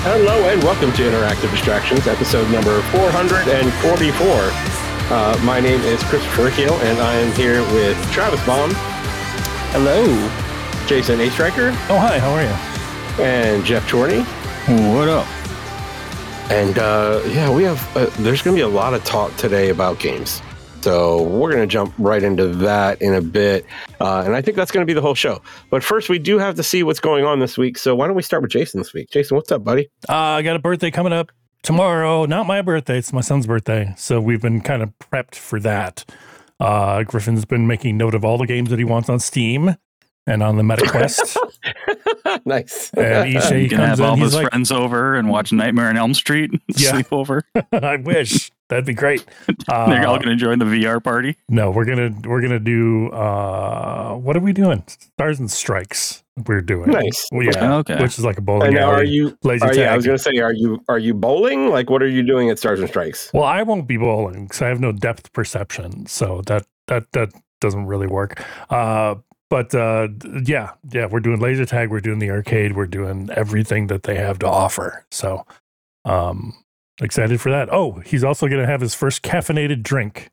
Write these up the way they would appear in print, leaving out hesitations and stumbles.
Hello and welcome to Interactive Distractions, episode number 444. My name is Christopher Hill, and I am here with Travis Baum. Hello. Jason A. Stryker. Oh, hi. How are you? And Jeff Chorty. What up? And, we have... there's going to be a lot of talk today about games. So we're going to jump right into that in a bit. And I think that's going to be the whole show. But first, we do have to see what's going on this week. So why don't we start with Jason this week? Jason, what's up, buddy? I got a birthday coming up tomorrow. Not my birthday. It's my son's birthday. So we've been kind of prepped for that. Griffin's been making note of all the games that he wants on Steam and on the MetaQuest. Nice. And each day he comes in, all his friends over and watch Nightmare on Elm Street. Yeah. Sleepover. I wish. That'd be great. They're all going to join the VR party. No, we're gonna do. What are we doing? Stars and Strikes. We're doing nice. Well, yeah, okay. Which is like a bowling. And are you? Yeah, I was going to say, are you bowling? Like, what are you doing at Stars and Strikes? Well, I won't be bowling because I have no depth perception, so that doesn't really work. But we're doing laser tag. We're doing the arcade. We're doing everything that they have to offer. So, excited for that. Oh, he's also going to have his first caffeinated drink.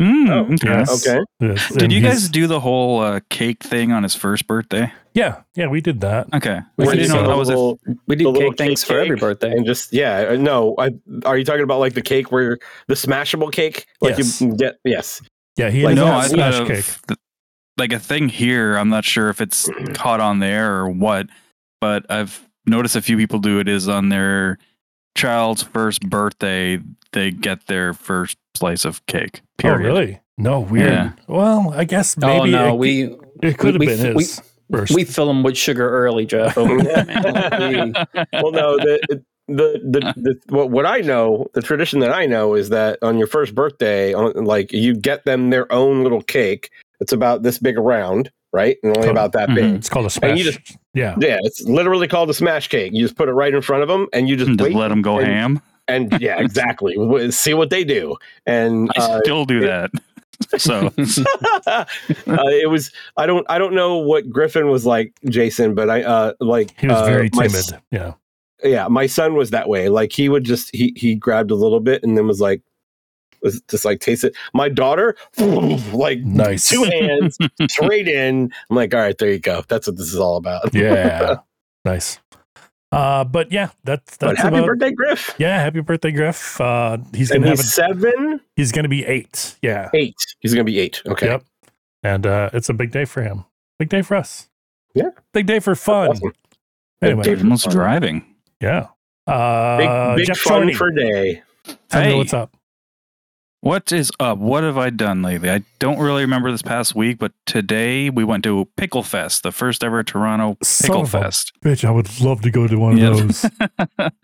Yes. Okay. Yes. Did you guys do the whole cake thing on his first birthday? Yeah. Yeah, we did that. Okay. We did cake things for every birthday. And just, yeah. No, are you talking about like the cake where the smashable cake? Like yes. You get, yes. Yeah. He like, no, smash cake. Like a thing here. I'm not sure if it's caught on there or what, but I've noticed a few people do it is on their child's first birthday, they get their first slice of cake. Period. Oh, really? No, weird. Yeah. Well, I guess maybe. Oh, no, it could have been his first. We fill them with sugar early, Jeff. Well, no, what I know, the tradition that I know is that on your first birthday, you get them their own little cake. It's about this big around, right? And only about that big. It's called a smash. And you just, yeah, it's literally called a smash cake. You just put it right in front of them, and you just wait, let them go ham. And yeah, exactly. See what they do. And I still do that. So it was. I don't know what Griffin was like, Jason, but I he was very timid. Yeah. My son was that way. Like he would just he grabbed a little bit and then was like. Was just like taste it. My daughter, like nice. Two hands straight in. I'm like, all right, there you go. That's what this is all about. Yeah, nice. But yeah, that's happy birthday, Griff. Yeah, happy birthday, Griff. He's 7. He's gonna be 8. Yeah, 8. He's gonna be 8. Okay. Yep. And it's a big day for him. Big day for us. Yeah. Big day for fun. Awesome. Anyway, almost driving. Yeah. Big fun Chorty. For day. I know what's up. What is up? What have I done lately? I don't really remember this past week, but today we went to Pickle Fest, the first ever Toronto Pickle Fest. Bitch, I would love to go to one of those.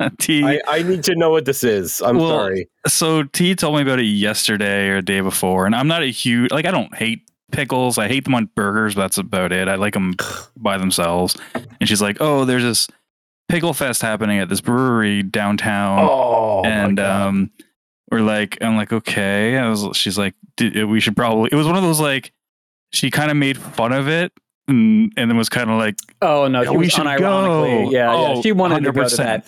I need to know what this is. I'm sorry. So T told me about it yesterday or the day before, and I'm not a huge... Like, I don't hate pickles. I hate them on burgers, but that's about it. I like them by themselves. And she's like, oh, there's this Pickle Fest happening at this brewery downtown. Oh, and, my God. We're like, I'm like, okay. She's like, we should probably. It was one of those like, she kind of made fun of it, and then was kind of like, oh no, we should go. Yeah, oh, yeah, she wanted 100%. To go to that.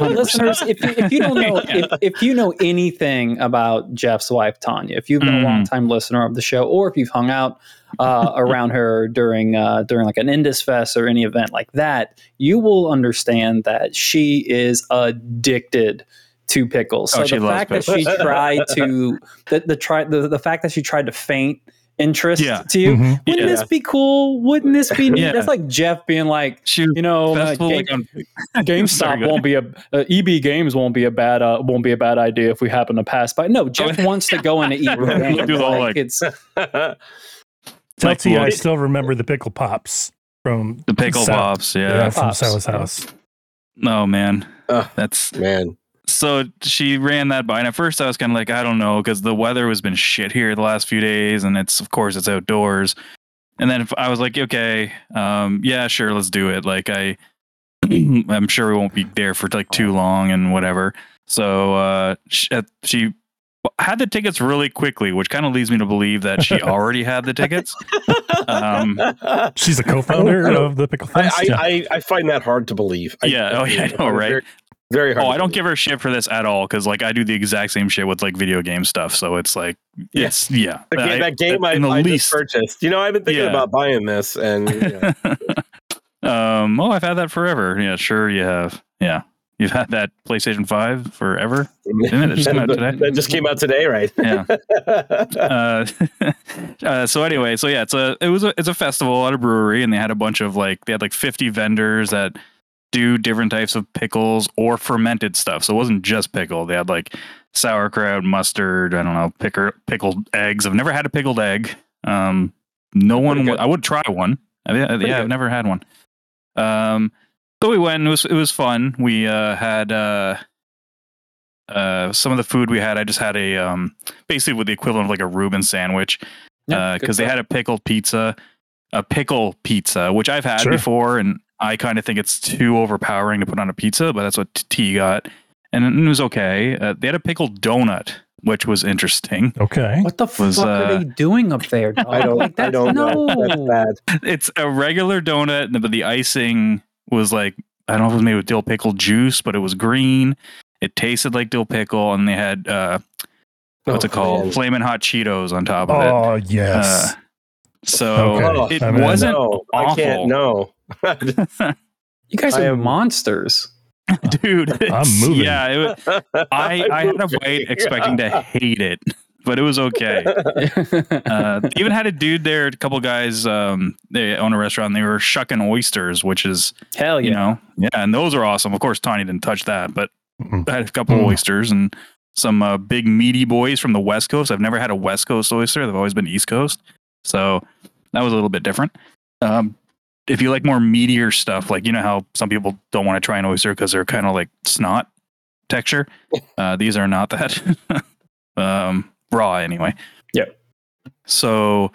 Well, listeners, if you don't know, if you know anything about Jeff's wife Tanya, if you've been a longtime listener of the show, or if you've hung out around her during like an InDis Fest or any event like that, you will understand that she is addicted to pickles. So the fact that she tried to the fact that she tried to feint interest to you, wouldn't this be cool? Wouldn't this be neat? Yeah. That's like Jeff being like, GameStop won't be EB Games won't be a bad idea if we happen to pass by. No, Jeff wants to go into EB Games. I still remember the pickle pops from pops. Yeah, from Sal's house. No man, that's man. So she ran that by, and at first I was kind of like, I don't know, because the weather has been shit here the last few days, and it's, of course, it's outdoors. And then if I was like, okay, yeah, sure, let's do it. Like I'm sure we won't be there for like too long and whatever. So she had the tickets really quickly, which kind of leads me to believe that she already had the tickets. She's a co-founder of the Pickle Fest. I find that hard to believe. I know, right? Very hard. I don't give her shit for this at all, because like I do the exact same shit with like video game stuff. So it's like, that game I just purchased. You know, I've been thinking about buying this, and I've had that forever. Yeah, sure you have. Yeah. You've had that PlayStation 5 forever. That just came out today, right? Yeah. So it's a festival at a brewery, and they had a bunch of they had 50 vendors that do different types of pickles or fermented stuff. So it wasn't just pickle. They had sauerkraut, mustard, I don't know, pickled eggs. I've never had a pickled egg. I would try one. I've never had one. So we went, and it was fun. We had some of the food we had. I just had a basically with the equivalent of a Reuben sandwich, because they had a pickle pizza, which I've had before, and I kind of think it's too overpowering to put on a pizza, but that's what T got, and it was okay. They had a pickled donut, which was interesting. Okay, what the fuck are they doing up there? Dog? I don't know. That's bad. It's a regular donut, but the icing was I don't know if it was made with dill pickle juice, but it was green. It tasted like dill pickle, and they had Flamin' Hot Cheetos on top of it. Oh yes. It wasn't awful. I can't know. You guys are monsters, dude. I'm moving. Yeah, I had a wait expecting to hate it, but it was okay. Even had a dude there, a couple guys. They own a restaurant. And they were shucking oysters, which is hell yeah. You know, yeah, and those are awesome. Of course, Tanya didn't touch that, but I had a couple oysters and some big meaty boys from the West Coast. I've never had a West Coast oyster. They've always been East Coast, so that was a little bit different. If you like more meatier stuff, like you know how some people don't want to try an oyster because they're kind of like snot texture. These are not that. Raw anyway. Yeah. So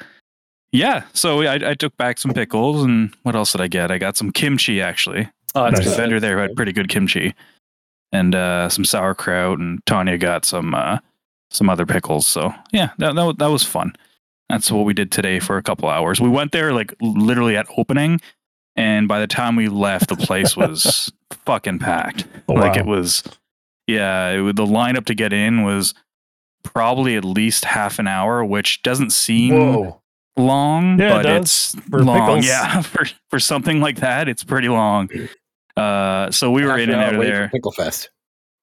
I took back some pickles, and what else did I get? I got some kimchi actually. Oh, that's nice. A vendor there who had pretty good kimchi, and some sauerkraut, and Tanya got some other pickles. So yeah, that was fun. That's what we did today for a couple hours. We went there literally at opening, and by the time we left, the place was fucking packed. Oh, wow. The lineup to get in was probably at least half an hour, which doesn't seem long, but it's long. Pickles. Yeah, for something like that, it's pretty long. So we were in and out of there. Pickle Fest.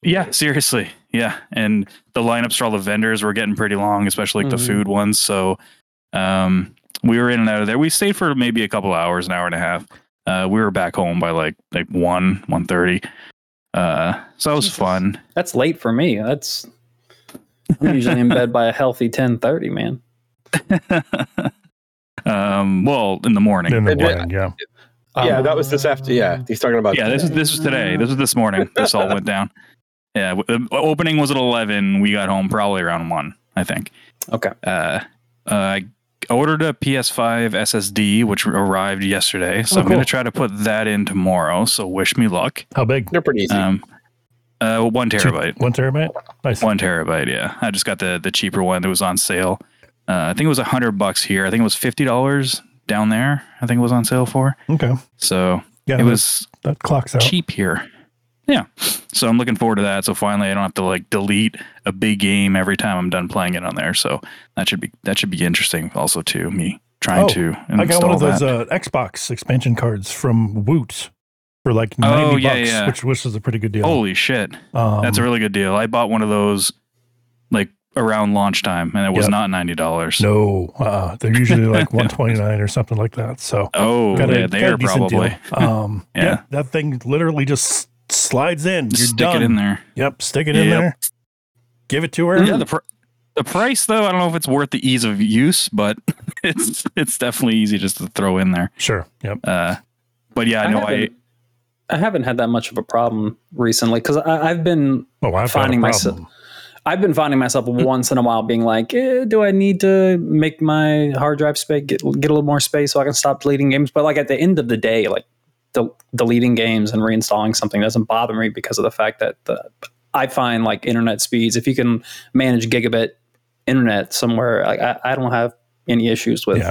Yeah, seriously. Yeah, and the lineups for all the vendors were getting pretty long, especially the food ones. So we were in and out of there. We stayed for maybe a couple hours, an hour and a half. We were back home by 1:30. So it was fun. That's late for me. I'm usually in bed by a healthy 10:30, man. In the morning. In the morning, yeah. Yeah, that was this after. Yeah, he's talking about. Yeah, this was today. This was this morning. This all went down. Yeah, the opening was at 11. We got home probably around 1, I think. Okay. I ordered a PS5 SSD, which arrived yesterday. So I'm going to try to put that in tomorrow. So wish me luck. How big? They're pretty easy. 1 terabyte. 1 terabyte? Nice. 1 terabyte, yeah. I just got the cheaper one that was on sale. I think it was $100 here. I think it was $50 down there. I think it was on sale for. Okay. So yeah, it was that clocks out. Cheap here. Yeah. So I'm looking forward to that. So finally I don't have to delete a big game every time I'm done playing it on there. So that should be interesting also to me trying to install. I got one of those Xbox expansion cards from Woot for $90, which is a pretty good deal. Holy shit. That's a really good deal. I bought one of those around launch time, and it was not $90. No, they're usually $129 or something like that. So they are probably. Yeah, that thing literally just slides in. Just stick it in there. Yep, stick it in there. Give it to her. Yeah, the price though, I don't know if it's worth the ease of use, but it's definitely easy just to throw in there. Sure. Yep. But yeah, I haven't had that much of a problem recently because I've been finding myself. I've been finding myself once in a while being like, do I need to make my hard drive space, get a little more space so I can stop deleting games? But like at the end of the day, like deleting games and reinstalling something doesn't bother me because of the fact that I find like internet speeds, if you can manage gigabit internet somewhere, like I don't have any issues with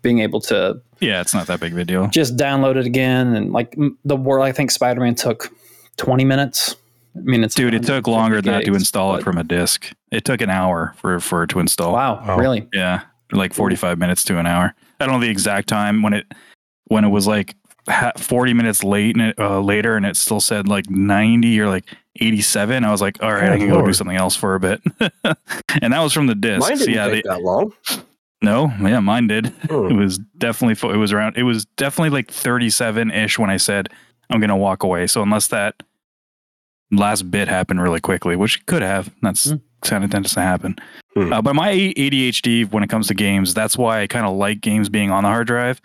being able to. Yeah, it's not that big of a deal. Just download it again. And like the world, I think Spider-Man took 20 minutes. I mean, it's it took longer than that to install it from a disk. It took an hour for it to install. Wow, really? Yeah, like 45 minutes to an hour. I don't know the exact time when it was like 40 minutes late and later, and it still said like 90 or like 87. I was like, all right, I can go do something else for a bit, and that was from the disk. Mine didn't take that long. No, yeah, mine did. Mm. It was definitely like 37-ish when I said I'm gonna walk away. So unless that last bit happened really quickly, which it could have. That's kind of tends to happen. But my ADHD, when it comes to games, that's why I kind of like games being on the hard drive,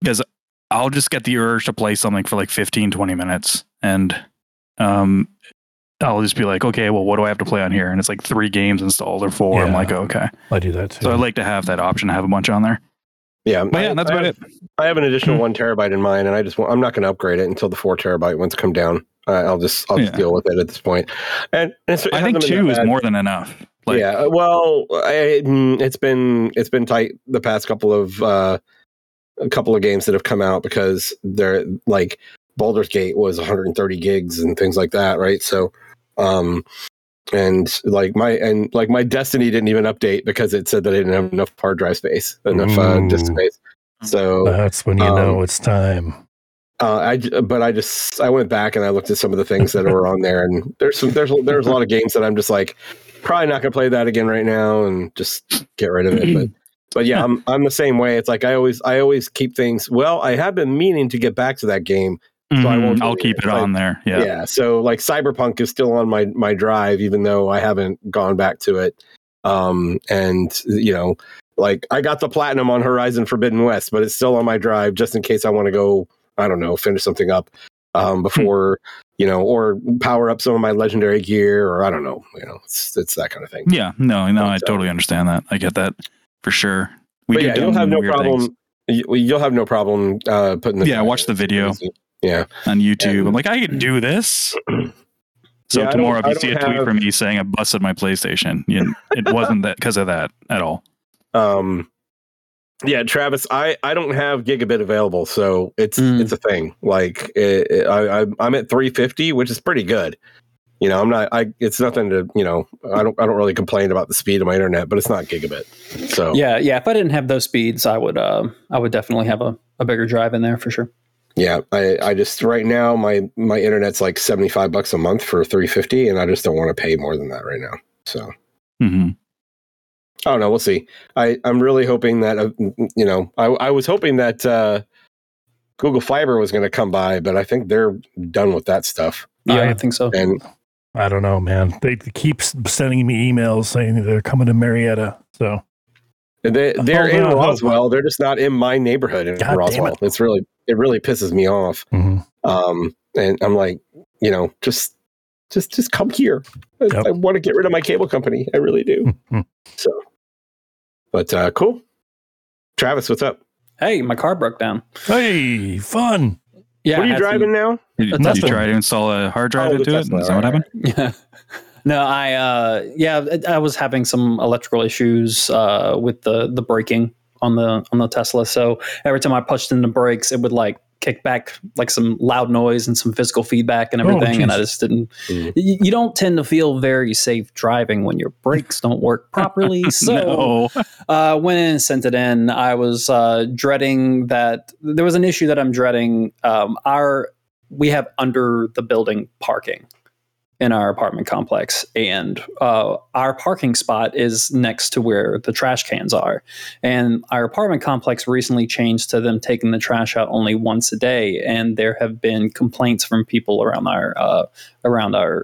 because I'll just get the urge to play something for like 15-20 minutes, and I'll just be like, okay, well, what do I have to play on here? And it's like 3 games installed or 4. Yeah, I'm like, okay, I do that too. So I like to have that option, have a bunch on there. Yeah, but yeah, that's about it. I have an additional 1 terabyte in mine, and I'm not going to upgrade it until the 4 terabyte ones come down. I'll just deal with it at this point. And so I think 2 is more than enough. Like, yeah, well, it's been tight the past couple of games that have come out, because they're like Baldur's Gate was 130 gigs and things like that, right? So, and like my Destiny didn't even update because it said that I didn't have enough hard drive space, enough disk space. So that's when you know it's time. I went back and I looked at some of the things that were on there, and there's a lot of games that I'm just like, probably not gonna play that again right now, and just get rid of it. But yeah, I'm the same way. It's like I always keep things. Well, I have been meaning to get back to that game, so I'll keep it on there. Yeah. Yeah. So like Cyberpunk is still on my drive, even though I haven't gone back to it. And you know, like I got the platinum on Horizon Forbidden West, but it's still on my drive just in case I want to go, I don't know, finish something up before, you know, or power up some of my legendary gear, or I don't know, you know, it's that kind of thing. Yeah, no, I totally understand that. I get that for sure. You'll have no problem putting the I watched the video on YouTube. And I'm like, I could do this. So yeah, tomorrow, if you see a tweet from me saying I busted my PlayStation, it wasn't that because of that at all. Yeah, Travis, I don't have gigabit available, so it's a thing. Like I'm at 350, which is pretty good. You know, it's nothing to, you know, I don't really complain about the speed of my internet, but it's not gigabit. So yeah. If I didn't have those speeds, I would definitely have a bigger drive in there for sure. Yeah, I just right now my internet's like $75 a month for 350, and I just don't want to pay more than that right now. So. Mm-hmm. I don't know. We'll see. I'm really hoping that, you know, I was hoping that Google Fiber was going to come by, but I think they're done with that stuff. Yeah, I think so. And I don't know, man. They keep sending me emails saying they're coming to Marietta. So they're in Roswell. They're just not in my neighborhood in Roswell. It really pisses me off. Mm-hmm. And I'm like, you know, just come here. I want to get rid of my cable company. I really do. Mm-hmm. So. But cool. Travis, what's up? Hey, my car broke down. Hey, fun. Yeah. What are you driving now? Did you try to install a hard drive into it? Is that what happened? Yeah. No, I was having some electrical issues with the braking on the Tesla. So every time I punched in the brakes, it would like kick back like some loud noise and some physical feedback and everything. And I just didn't. You don't tend to feel very safe driving when your brakes don't work properly. So went in and sent it in. I was dreading that there was an issue that I'm dreading. We have under the building parking in our apartment complex, and our parking spot is next to where the trash cans are. And our apartment complex recently changed to them taking the trash out only once a day, and there have been complaints from people around our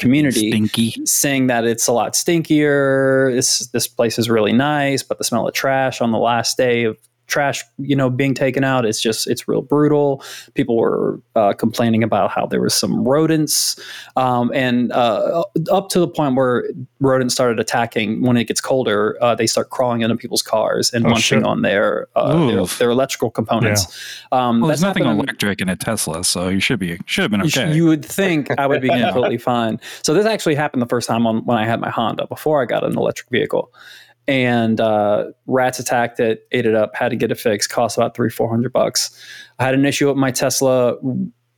community saying that it's a lot stinkier. This place is really nice, but the smell of trash on the last day of trash, you know, being taken out. It's just, it's real brutal. People were complaining about how there was some rodents, and up to the point where rodents started attacking. When it gets colder, they start crawling into people's cars and munching on their electrical components. Yeah. There's nothing electric in a Tesla, so you should have been okay. You would think I would be completely fine. So this actually happened the first time when I had my Honda before I got an electric vehicle. And rats attacked it, ate it up, had to get it fixed, cost about $300-$400. I had an issue with my Tesla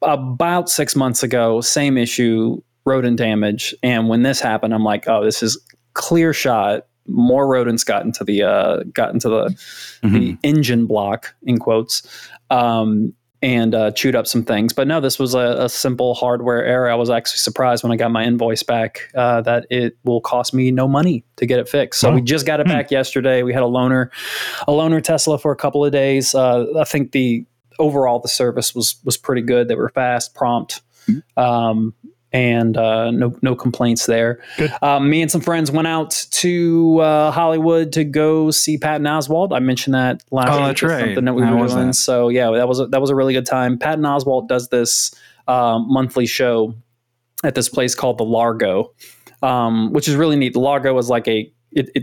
about 6 months ago, same issue, rodent damage. And when this happened, I'm like, oh, this is clear shot. More rodents got into the engine block, in quotes, and chewed up some things. But no, this was a simple hardware error. I was actually surprised when I got my invoice back that it will cost me no money to get it fixed. So we just got it back yesterday. We had a loaner Tesla for a couple of days. I think the service was pretty good. They were fast, prompt, and no complaints there. Good. Me and some friends went out to Hollywood to go see Patton Oswalt. I mentioned that last week. That's right. Something that we were doing. So yeah, that was a really good time. Patton Oswalt does this monthly show at this place called the Largo, which is really neat. The Largo is like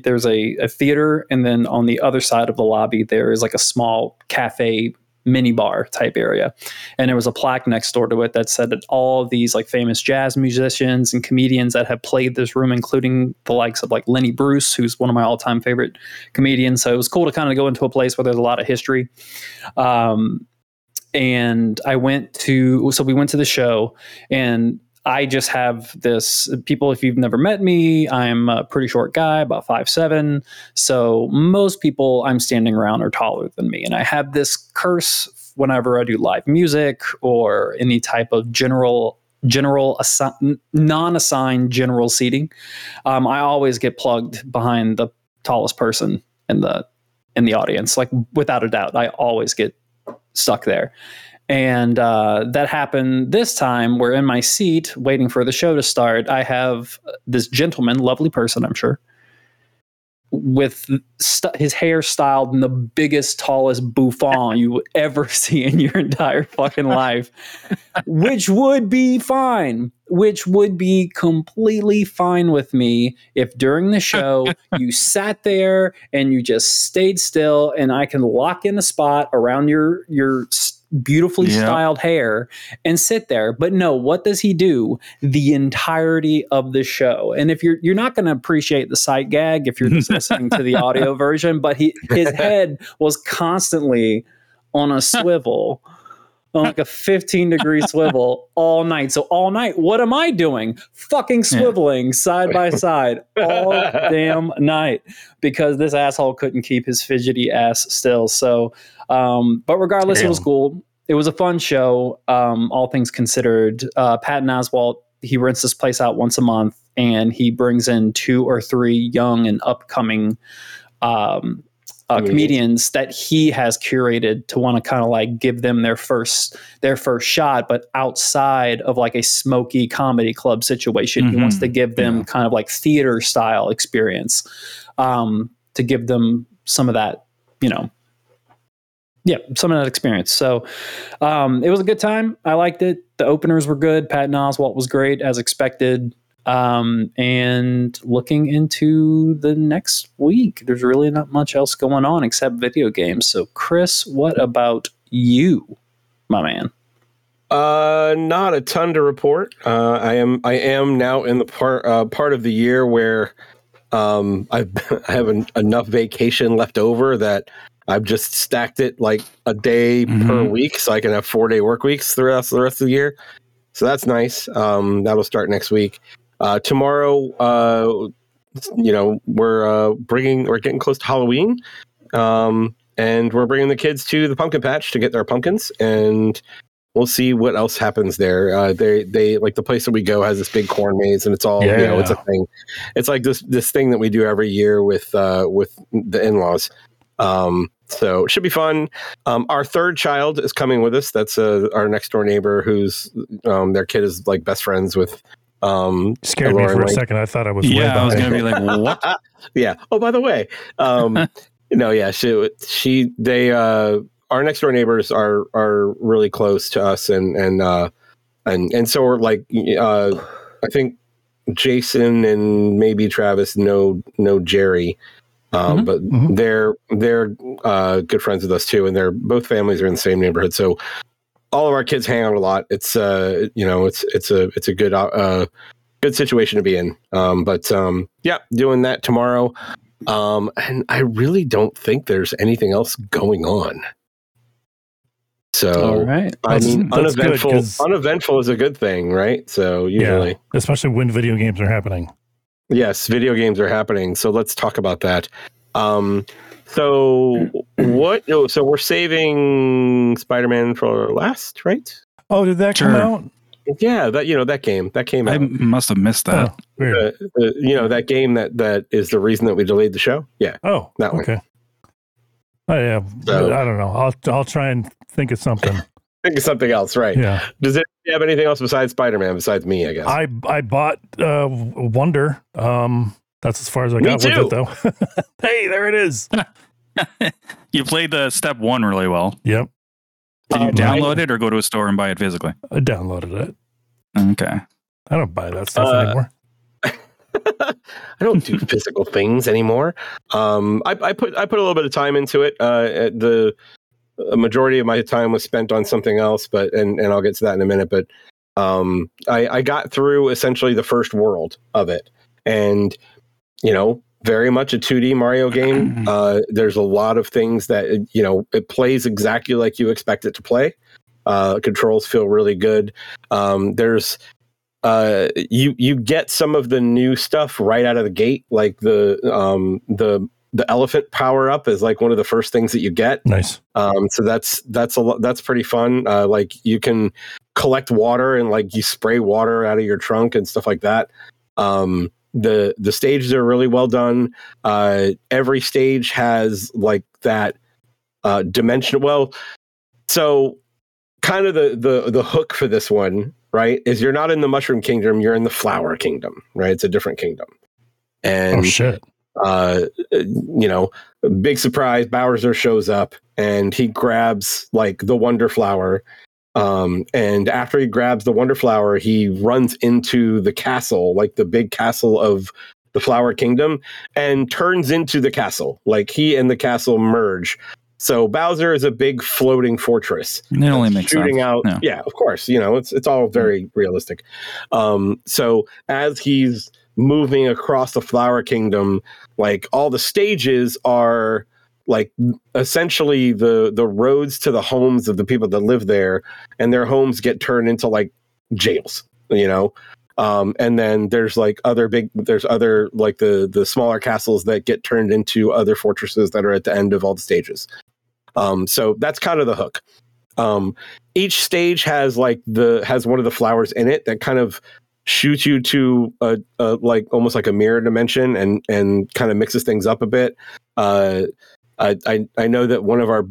there's a theater, and then on the other side of the lobby there is like a small cafe, mini bar type area, and there was a plaque next door to it that said that all of these like famous jazz musicians and comedians that have played this room, including the likes of like Lenny Bruce, who's one of my all-time favorite comedians. So it was cool to kind of go into a place where there's a lot of history, and we went to the show, and I just have this, people, if you've never met me, I'm a pretty short guy, about 5'7". So most people I'm standing around are taller than me. And I have this curse whenever I do live music or any type of non-assigned general seating. I always get plugged behind the tallest person in the audience. Like, without a doubt, I always get stuck there. And that happened this time. We're in my seat waiting for the show to start. I have this gentleman, lovely person, I'm sure, with his hair styled in the biggest, tallest bouffant you would ever see in your entire fucking life, which would be completely fine with me if during the show you sat there and you just stayed still, and I can lock in a spot around your beautifully styled hair and sit there. But no, what does he do the entirety of the show? And if you're not going to appreciate the sight gag if you're just listening to the audio version, but his head was constantly on a swivel, on like a 15-degree swivel all night. So all night, what am I doing? Fucking swiveling side by side all damn night, because this asshole couldn't keep his fidgety ass still. So, but regardless, it was cool. It was a fun show, all things considered. Patton Oswalt, he rents this place out once a month, and he brings in 2 or 3 young and upcoming comedians that he has curated to want to kind of like give them their first shot, but outside of like a smoky comedy club situation. He wants to give them kind of like theater style experience, to give them some of that, you know, some of that experience. So it was a good time. I liked it. The openers were good. Patton Oswalt was great, as expected. And looking into the next week, there's really not much else going on except video games. So, Chris, what about you, my man? Not a ton to report. I am now in the part of the year where I have enough vacation left over that I've just stacked it like a day per week, so I can have 4-day work weeks throughout the rest of the year. So that's nice. That'll start next week. Tomorrow, we're getting close to Halloween, and we're bringing the kids to the pumpkin patch to get their pumpkins, and we'll see what else happens there. They like, the place that we go has this big corn maze, and it's all, it's a thing. It's like this thing that we do every year with the in-laws. So it should be fun. Our third child is coming with us. That's our next door neighbor, who's their kid is like best friends with. Scared me for a second. I thought I was. Yeah, I was gonna be like, what? Yeah. Oh, by the way, No, yeah, they our next door neighbors are really close to us, and so we're like, I think Jason and maybe Travis know Jerry, but they're good friends with us too, and they're both families are in the same neighborhood, so all of our kids hang out a lot. It's it's a good good situation to be in. Yeah, doing that tomorrow. And I really don't think there's anything else going on. So, all right. That's uneventful. Good, uneventful is a good thing, right? So usually, yeah, especially when video games are happening. Yes, video games are happening. So let's talk about that. So we're saving Spider-Man for last, right? Oh, did that come out? Yeah, that came out. I must have missed that. Oh, weird. That game that is the reason that we delayed the show. Yeah. Oh, that one. Okay. Oh yeah. So, I don't know. I'll try and think of something. Think of something else, right? Yeah. Does it have anything else besides Spider-Man? Besides me, I guess. I bought Wonder. That's as far as I got with it, though. Hey, there it is. You played the step one really well. Yep. Did you download it or go to a store and buy it physically? I downloaded it. Okay. I don't buy that stuff anymore. I don't do physical things anymore. I put a little bit of time into it. The majority of my time was spent on something else, but I'll get to that in a minute. But I got through essentially the first world of it, and very much a 2D Mario game. There's a lot of things that, it plays exactly like you expect it to play. Controls feel really good. You get some of the new stuff right out of the gate, like the elephant power up is like one of the first things that you get. Nice. So that's pretty fun. Like you can collect water and like you spray water out of your trunk and stuff like that. The stages are really well done. Every stage has like that dimension. Well, so kind of the hook for this one, right, is you're not in the Mushroom Kingdom, you're in the Flower Kingdom, right? It's a different kingdom. And big surprise, Bowser shows up and he grabs like the Wonder Flower. And after he grabs the Wonder Flower, he runs into the castle, like the big castle of the Flower Kingdom, and turns into the castle. Like he and the castle merge. So Bowser is a big floating fortress. It only makes shooting sense. Out. No. Yeah, of course. It's all very realistic. So as he's moving across the Flower Kingdom, like all the stages are like essentially the roads to the homes of the people that live there, and their homes get turned into like jails, and then there's like other like the smaller castles that get turned into other fortresses that are at the end of all the stages. So that's kind of the hook. Each stage has has one of the flowers in it that kind of shoots you to a like almost like a mirror dimension and kind of mixes things up a bit. I know that one of our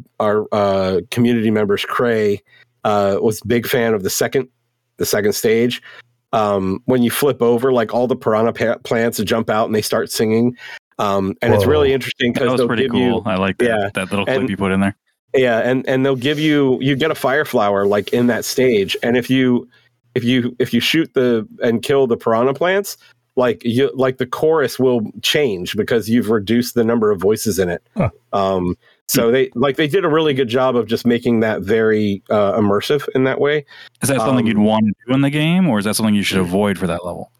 community members, Cray, was a big fan of the second stage. When you flip over, like all the piranha plants jump out and they start singing. And Whoa. It's really interesting because they'll give cool. you. I like that, yeah, that little clip you put in there. Yeah, and they'll give you get a fire flower like in that stage, and if you shoot and kill the piranha plants, like the chorus will change because you've reduced the number of voices in it. Huh. So they did a really good job of just making that very immersive in that way. Is that something you'd want to do in the game, or is that something you should avoid for that level?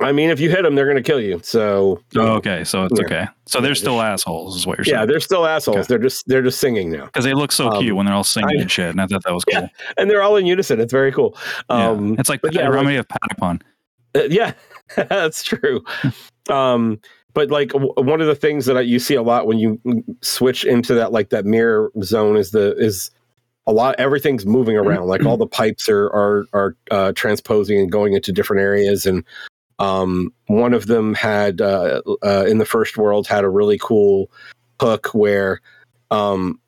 I mean, if you hit them, they're going to kill you. So okay, so it's okay. So they're still assholes, is what you're saying. Yeah, they're still assholes. Okay. They're just singing now because they look so cute when they're all singing and shit. And I thought that was cool. Yeah. And they're all in unison. It's very cool. Yeah. It's like the remedy of Patapon. Yeah, that's true. But like one of the things that you see a lot when you switch into that like that mirror zone is a lot. Everything's moving around. Like all the pipes are transposing and going into different areas. And one of them had in the first world had a really cool hook where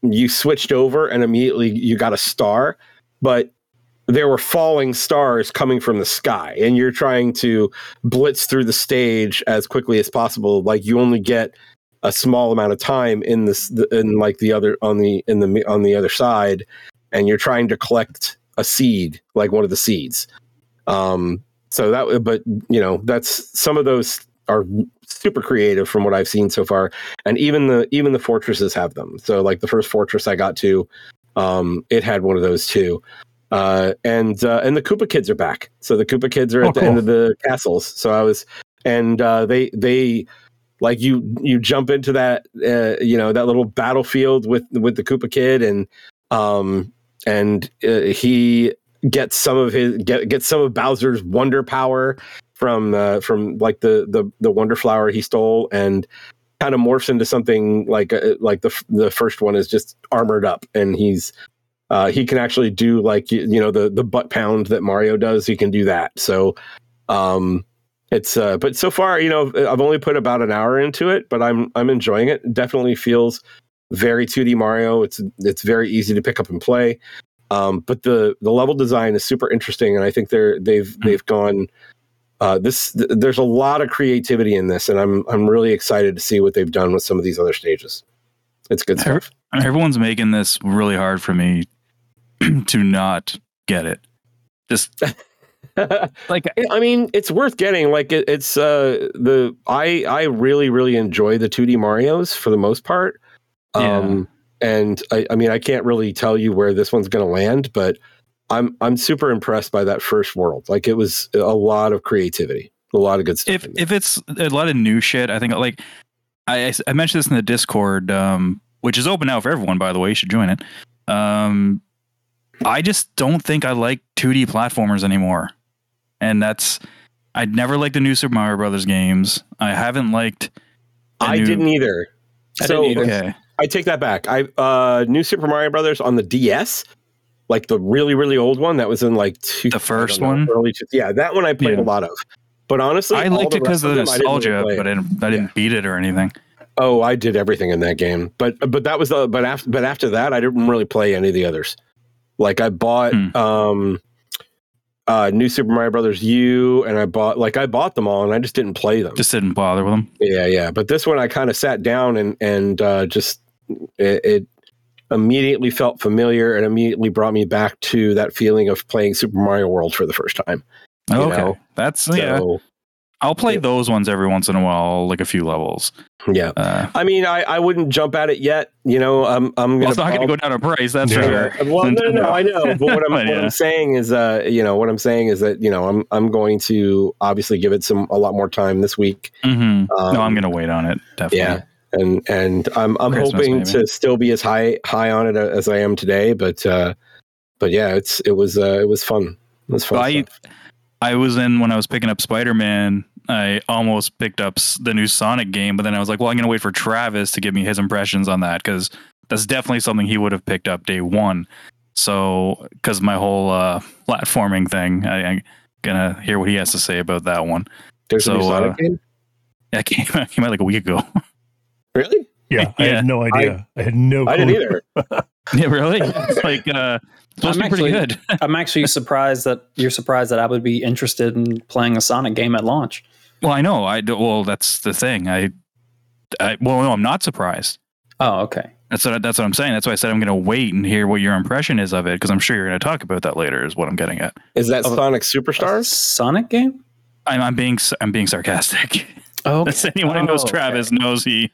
you switched over and immediately you got a star, but there were falling stars coming from the sky, and you're trying to blitz through the stage as quickly as possible. Like you only get a small amount of time in this, in like the other on the other side, and you're trying to collect a seed, like one of the seeds. So that, but you know, that's, some of those are super creative from what I've seen so far, and even the fortresses have them. So like the first fortress I got to, it had one of those too. And the Koopa kids are back. So the Koopa kids are at the end of the castles. So I was, and they like you jump into that that little battlefield with the Koopa kid, and he gets some of Bowser's wonder power from like the wonder flower he stole, and kind of morphs into something like the first one is just armored up, and he's. He can actually do like the butt pound that Mario does. He can do that. So it's but so far I've only put about an hour into it, but I'm enjoying it. It definitely feels very 2D Mario. It's very easy to pick up and play. But the level design is super interesting, and I think they've gone there's a lot of creativity in this, and I'm really excited to see what they've done with some of these other stages. It's good stuff. Everyone's making this really hard for me. To not get it, just like I mean, it's worth getting. Like I really, really enjoy the 2D Marios for the most part. And I mean, I can't really tell you where this one's going to land, but I'm super impressed by that first world. Like it was a lot of creativity, a lot of good stuff. If it's a lot of new shit, I think like I mentioned this in the Discord, which is open now for everyone, by the way. You should join it. I just don't think I like 2D platformers anymore. And that's... I'd never liked the new Super Mario Brothers games. I haven't liked... I didn't either. Okay. I take that back. New Super Mario Brothers on the DS, like the really, really old one, that was in like... the first one? Yeah, that one I played a lot of. But honestly... I liked it because of the nostalgia, but I didn't beat it or anything. Oh, I did everything in that game. But that was... But after that, I didn't really play any of the others. Like I bought New Super Mario Brothers U, and I bought them all, and I just didn't play them. Just didn't bother with them. Yeah. But this one, I kind of sat down and it immediately felt familiar, and immediately brought me back to that feeling of playing Super Mario World for the first time. Okay, yeah. I'll play those ones every once in a while, like a few levels. Yeah. I mean, I wouldn't jump at it yet. It's not going to go down in price. That's for sure. Well, no, I know. But what I'm saying is, that, I'm going to obviously give it a lot more time this week. Mm-hmm. No, I'm going to wait on it. Definitely. Yeah. And I'm hoping to still be as high on it as I am today. But yeah, it was fun. It was fun. I was in when I was picking up Spider-Man. I almost picked up the new Sonic game, but then I was like, well, I'm going to wait for Travis to give me his impressions on that, because that's definitely something he would have picked up day one. So, because my whole platforming thing, I'm going to hear what he has to say about that one. There's a new Sonic game? Yeah, it came out like a week ago. Really? Yeah, I had no idea. I had no clue. I didn't either. Yeah, really? It's like... I'm actually pretty good. I'm actually surprised that you're surprised that I would be interested in playing a Sonic game at launch. Well, I know. Well, that's the thing. No, I'm not surprised. Oh, okay. That's what I'm saying. That's why I said I'm going to wait and hear what your impression is of it, because I'm sure you're going to talk about that later. Is what I'm getting at. Is that Sonic Superstars? Sonic game? I'm being sarcastic. Oh, okay. Anyone who knows Travis knows he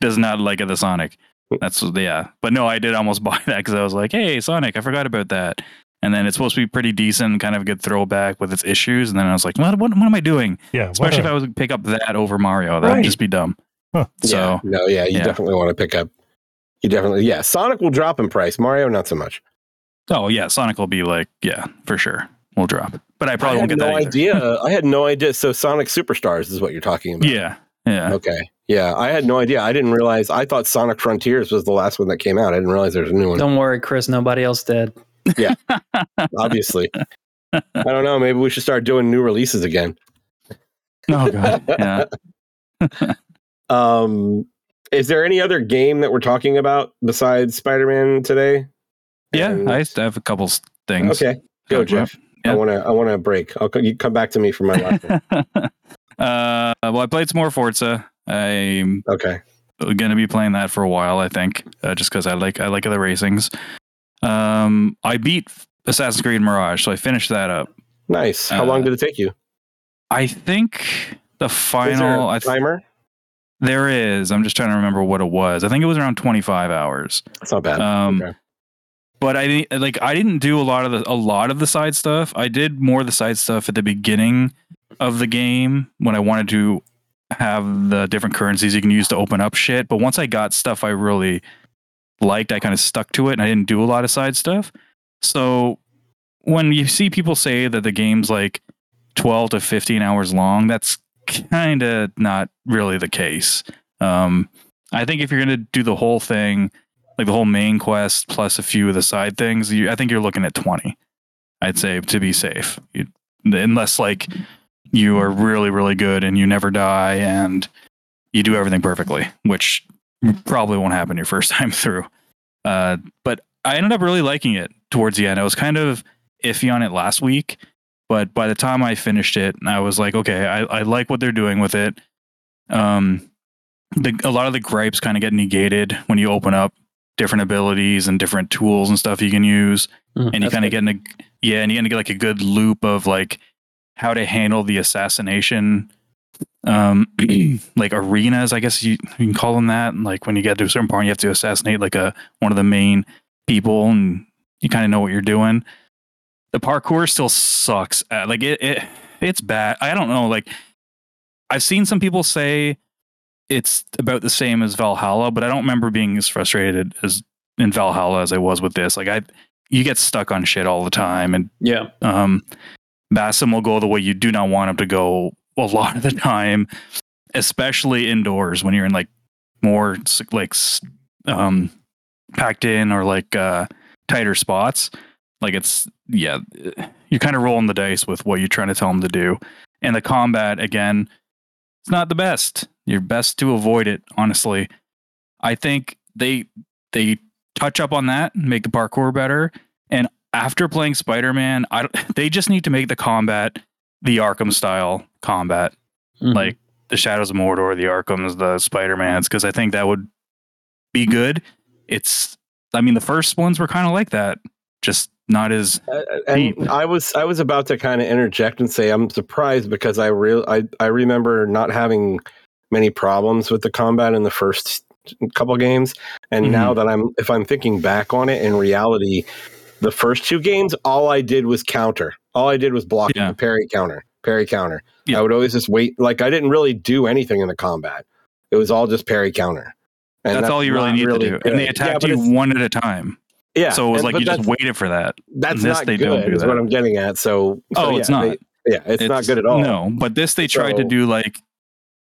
does not like the Sonic. But no, I did almost buy that because I was like, hey, Sonic, I forgot about that. And then it's supposed to be pretty decent, kind of a good throwback with its issues. And then I was like, what am I doing? Yeah, especially if I was to pick up that over Mario, that would just be dumb. Huh. So, you definitely want to pick up. Sonic will drop in price. Mario, not so much. Oh, yeah. Sonic will be like, yeah, for sure. We'll drop. But I probably won't get that idea. I had no idea. So Sonic Superstars is what you're talking about. Yeah. Yeah. Okay. Yeah, I had no idea. I didn't realize. I thought Sonic Frontiers was the last one that came out. I didn't realize there's a new one. Don't worry, Chris. Nobody else did. Yeah, obviously. I don't know. Maybe we should start doing new releases again. Oh god. Yeah. Is there any other game that we're talking about besides Spider-Man today? Yeah, I have a couple things. Okay, go Jeff. Yeah. I want a break. You come back to me for my last one. Well, I played some more Forza. I'm okay. going to be playing that for a while, I think, just because I like other racings. I beat Assassin's Creed Mirage, so I finished that up. Nice. How long did it take you? I think the final... Is there a timer? There is. I'm just trying to remember what it was. I think it was around 25 hours. That's not bad. Okay. But I didn't do a lot of the side stuff. I did more of the side stuff at the beginning of the game when I wanted to have the different currencies you can use to open up shit. But once I got stuff I really liked, I kind of stuck to it and I didn't do a lot of side stuff. So when you see people say that the game's like 12 to 15 hours long, that's kind of not really the case. I think if you're going to do the whole thing, like the whole main quest plus a few of the side things, I think you're looking at 20, I'd say, to be safe. Unless like you are really, really good and you never die and you do everything perfectly, which probably won't happen your first time through. But I ended up really liking it towards the end. I was kind of iffy on it last week, but by the time I finished it, I was like, okay, I like what they're doing with it. A lot of the gripes kind of get negated when you open up different abilities and different tools and stuff you can use. And you kind of get and you get like a good loop of like how to handle the assassination, like arenas, I guess you can call them that. And like when you get to a certain point, you have to assassinate like one of the main people, and you kind of know what you're doing. The parkour still sucks. Like it's bad. I don't know. Like I've seen some people say it's about the same as Valhalla, but I don't remember being as frustrated as in Valhalla as I was with this. Like you get stuck on shit all the time, and yeah, Basim will go the way you do not want him to go a lot of the time, especially indoors when you're in like more like packed in or like tighter spots. Like you're kind of rolling the dice with what you're trying to tell him to do, and the combat again, it's not the best. You're best to avoid it, honestly. I think they touch up on that, make the parkour better. And after playing Spider-Man, they just need to make the combat the Arkham-style combat. Mm-hmm. Like the Shadows of Mordor, the Arkhams, the Spider-Mans, because I think that would be good. The first ones were kind of like that, just not as deep. And I was about to kind of interject and say I'm surprised because I remember not having many problems with the combat in the first couple games, and mm-hmm. Now that if I'm thinking back on it, in reality the first two games all I did was block, yeah. parry counter, yeah. I would always just wait. Like I didn't really do anything in the combat. It was all just parry counter, and that's all you really need to do. And they attacked you one at a time, yeah, so it was like you just waited for that. That's not good is what I'm getting at. So it's not it's not good at all. No, but this they tried to do like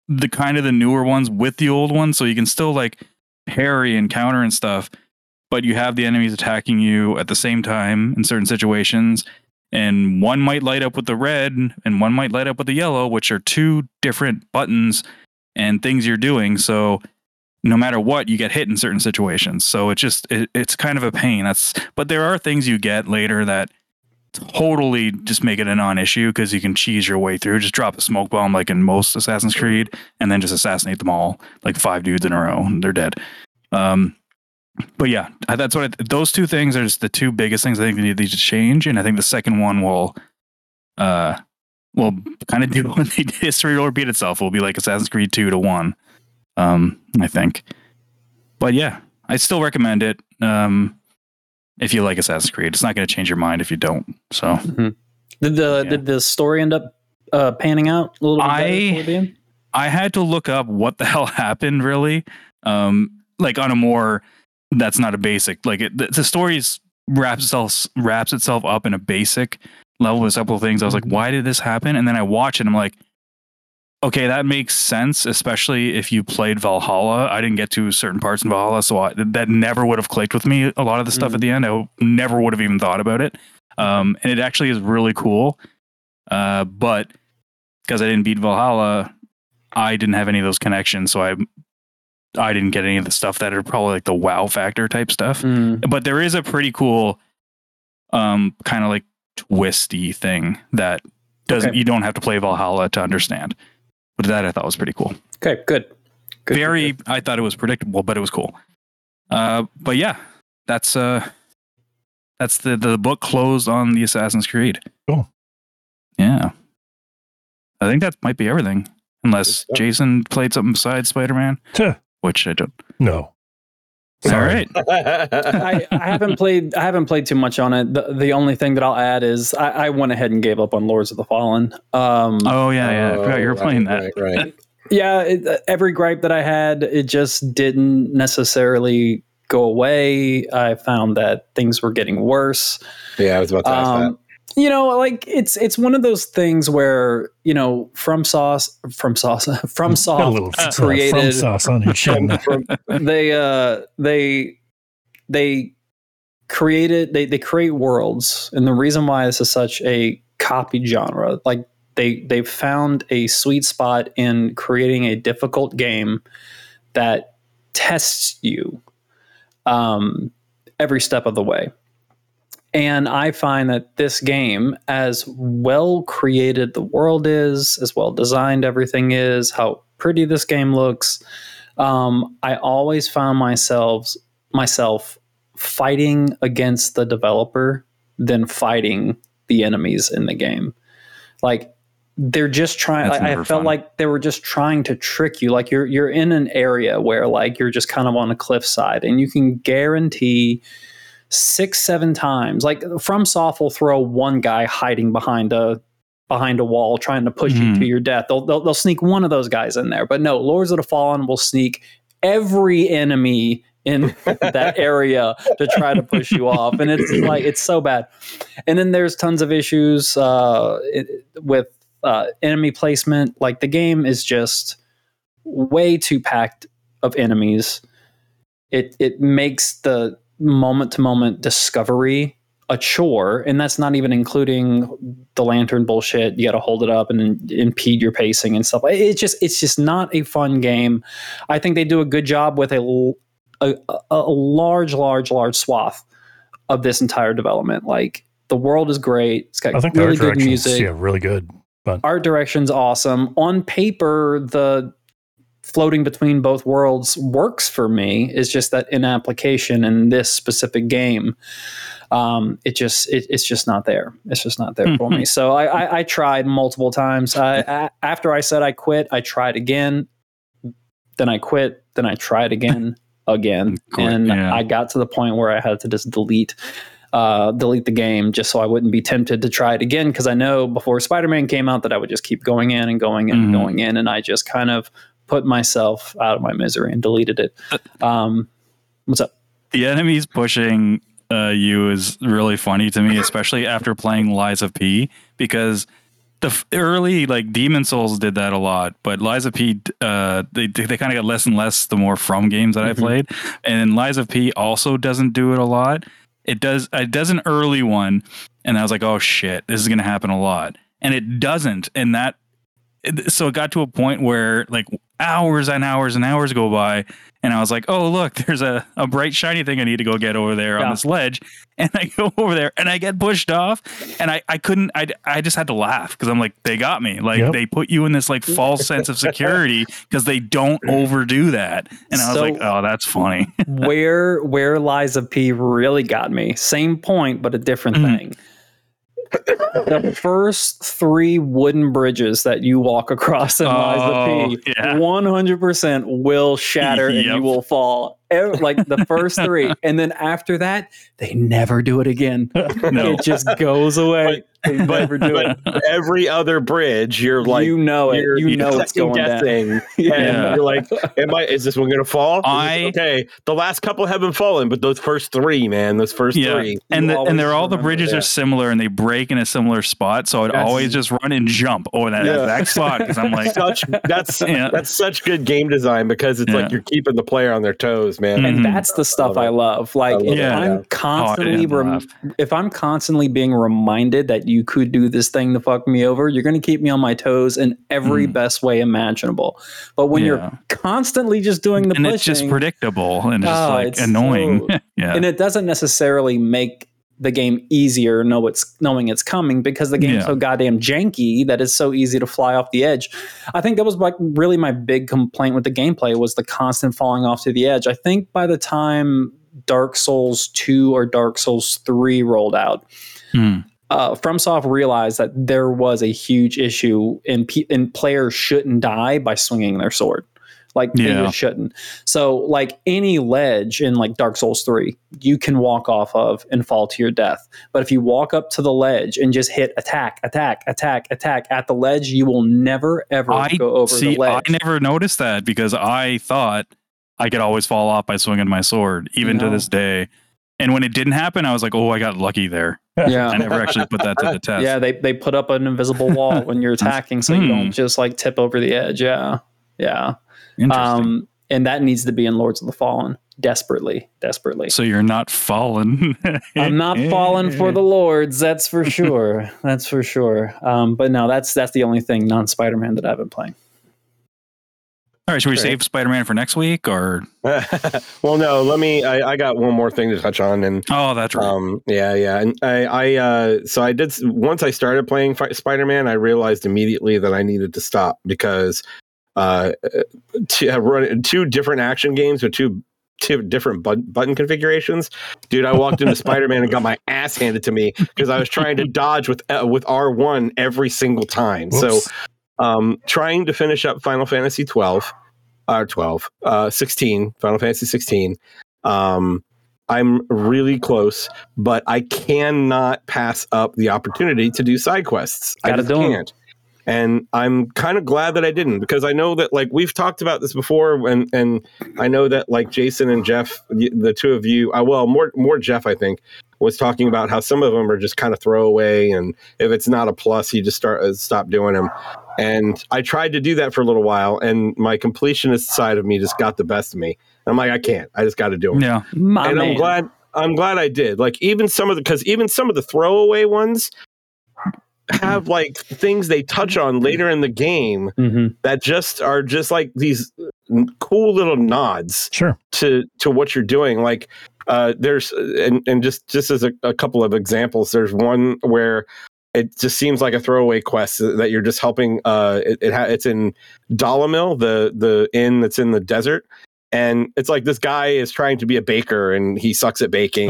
the kind of the newer ones with the old ones, so you can still like parry and counter and stuff, but you have the enemies attacking you at the same time in certain situations, and one might light up with the red and one might light up with the yellow, which are two different buttons and things you're doing, so no matter what you get hit in certain situations. So it's kind of a pain. But there are things you get later that totally just make it a non-issue because you can cheese your way through. Just drop a smoke bomb like in most Assassin's Creed and then just assassinate them all, like 5 dudes in a row, and they're dead. But yeah, that's what those two things are just the two biggest things I think they need to change, and I think the second one will kind of do when the history will repeat itself. It will be like Assassin's Creed 2-1, I think. But yeah, I still recommend it. If you like Assassin's Creed, it's not going to change your mind if you don't. So, mm-hmm. Did the story end up panning out a little bit better for you? I had to look up what the hell happened, really. Like on a more, that's not a basic. Like the story wraps itself up in a basic level with a couple of things. I was like, why did this happen? And then I watch it, and I'm like, okay, that makes sense, especially if you played Valhalla. I didn't get to certain parts in Valhalla, so that never would have clicked with me. A lot of the stuff at the end, I never would have even thought about it. And it actually is really cool. But because I didn't beat Valhalla, I didn't have any of those connections, so I didn't get any of the stuff that are probably like the wow factor type stuff. But there is a pretty cool kind of like twisty thing that doesn't. Okay. You don't have to play Valhalla to understand. But that I thought was pretty cool. Okay, good. Very, I thought it was predictable, but it was cool. But yeah, that's the book closed on the Assassin's Creed. Cool. Yeah. I think that might be everything. Unless Jason played something besides Spider-Man, which I don't. No. Sorry. All right. I haven't played too much on it. The only thing that I'll add is I went ahead and gave up on Lords of the Fallen. I forgot you were playing that. Right. Yeah, every gripe that I had, it just didn't necessarily go away. I found that things were getting worse. Yeah, I was about to ask that. You know, like it's one of those things where, you know, FromSoft created sauce on your chin. They create worlds, and the reason why this is such a copy genre, like they found a sweet spot in creating a difficult game that tests you every step of the way. And I find that this game, as well created the world is, as well designed everything is, how pretty this game looks, I always found myself fighting against the developer than fighting the enemies in the game. Like, they're just trying. I felt like they were just trying to trick you. Like, you're in an area where, like, you're just kind of on a cliffside, and you can guarantee 6-7 times, like, FromSoft will throw one guy hiding behind a wall trying to push you to your death. They'll sneak one of those guys in there, but no, Lords of the Fallen will sneak every enemy in that area to try to push you off, and it's like, it's so bad. And then there's tons of issues with enemy placement. Like, the game is just way too packed of enemies. It makes the moment to moment discovery a chore, and that's not even including the lantern bullshit. You got to hold it up and impede your pacing and stuff. It's just not a fun game. I think they do a good job with a large swath of this entire development. Like, the world is great. It's got really good music. Yeah, really good. But art direction's awesome. On paper, the floating between both worlds works for me. It's just that in application in this specific game, it's just not there. It's just not there for me. So I tried multiple times. After I said I quit, I tried again. Then I quit. Then I tried again. And yeah. I got to the point where I had to just delete the game just so I wouldn't be tempted to try it again, because I know before Spider-Man came out that I would just keep going in and going in and going in, and I just kind of put myself out of my misery and deleted it. What's up? The enemies pushing you is really funny to me, especially after playing Lies of P, because the early, like, Demon Souls did that a lot, but Lies of P, they kind of got less and less the more From games that I played, and Lies of P also doesn't do it a lot. It does an early one, and I was like, oh shit, this is gonna happen a lot, and it doesn't, and that. So it got to a point where, like, hours and hours and hours go by, and I was like, oh, look, there's a bright, shiny thing I need to go get over there on this ledge. And I go over there, and I get pushed off, and I just had to laugh, because I'm like, they got me. Like, they put you in this, like, false sense of security, because they don't overdo that. And I was like, oh, that's funny. where Lies of P really got me. Same point, but a different thing. The first 3 wooden bridges that you walk across in Lies of P, 100% will shatter and you will fall. Like, the first 3. And then after that, they never do it again. No. It just goes away. But every other bridge, you're like, you know it. You know it's going down. And you're like, is this one going to fall? Okay, the last couple haven't fallen, but those first 3, man, those first three. And they're all, the bridges are similar, and they break in a similar spot. So I'd always just run and jump over that exact spot, because I'm like, that's such good game design, because it's like you're keeping the player on their toes, man. And that's the stuff I love. Like, if I'm constantly being reminded that you could do this thing to fuck me over, you're going to keep me on my toes in every best way imaginable. But when you're constantly just doing the pushing, it's just predictable and just annoying. And it doesn't necessarily make the game easier knowing it's coming, because the game's so goddamn janky that it's so easy to fly off the edge. I think that was like really my big complaint with the gameplay, was the constant falling off to the edge. I think by the time Dark Souls 2 or Dark Souls 3 rolled out, FromSoft realized that there was a huge issue and players shouldn't die by swinging their sword. Like, they just shouldn't. So, like, any ledge in, like, Dark Souls 3, you can walk off of and fall to your death. But if you walk up to the ledge and just hit attack at the ledge, you will never, ever go over the ledge. I never noticed that, because I thought I could always fall off by swinging my sword, even to this day. And when it didn't happen, I was like, oh, I got lucky there. Yeah, I never actually put that to the test. Yeah, they put up an invisible wall when you're attacking, so you don't just, like, tip over the edge. Yeah. And that needs to be in Lords of the Fallen desperately. So you're not fallen. I'm not fallen for the Lords. That's for sure. But no, that's the only thing non-Spider-Man that I've been playing. All right. Should we save Spider-Man for next week, or? Well, no, I got one more thing to touch on. And that's right. Yeah. And so I did, once I started playing Spider-Man, I realized immediately that I needed to stop, because run two different action games with two different button configurations. Dude, I walked into Spider-Man and got my ass handed to me, because I was trying to dodge with R1 every single time. Whoops. So trying to finish up Final Fantasy 16, Final Fantasy 16. I'm really close, but I cannot pass up the opportunity to do side quests. I just can't. And I'm kind of glad that I didn't, because I know that, like, we've talked about this before, and I know that, like, Jason and Jeff, the two of you, more Jeff, I think, was talking about how some of them are just kind of throwaway, and if it's not a plus, you just stop doing them. And I tried to do that for a little while, and my completionist side of me just got the best of me. I'm like, I can't. I just got to do them. Yeah, I'm glad I did. Like, even some of the throwaway ones have, like, things they touch on later in the game that just are just like these cool little nods to what you're doing. Like, there's and just as a couple of examples, there's one where it just seems like a throwaway quest that you're just helping. It's in Dolomil, the inn that's in the desert. And it's like this guy is trying to be a baker, and he sucks at baking,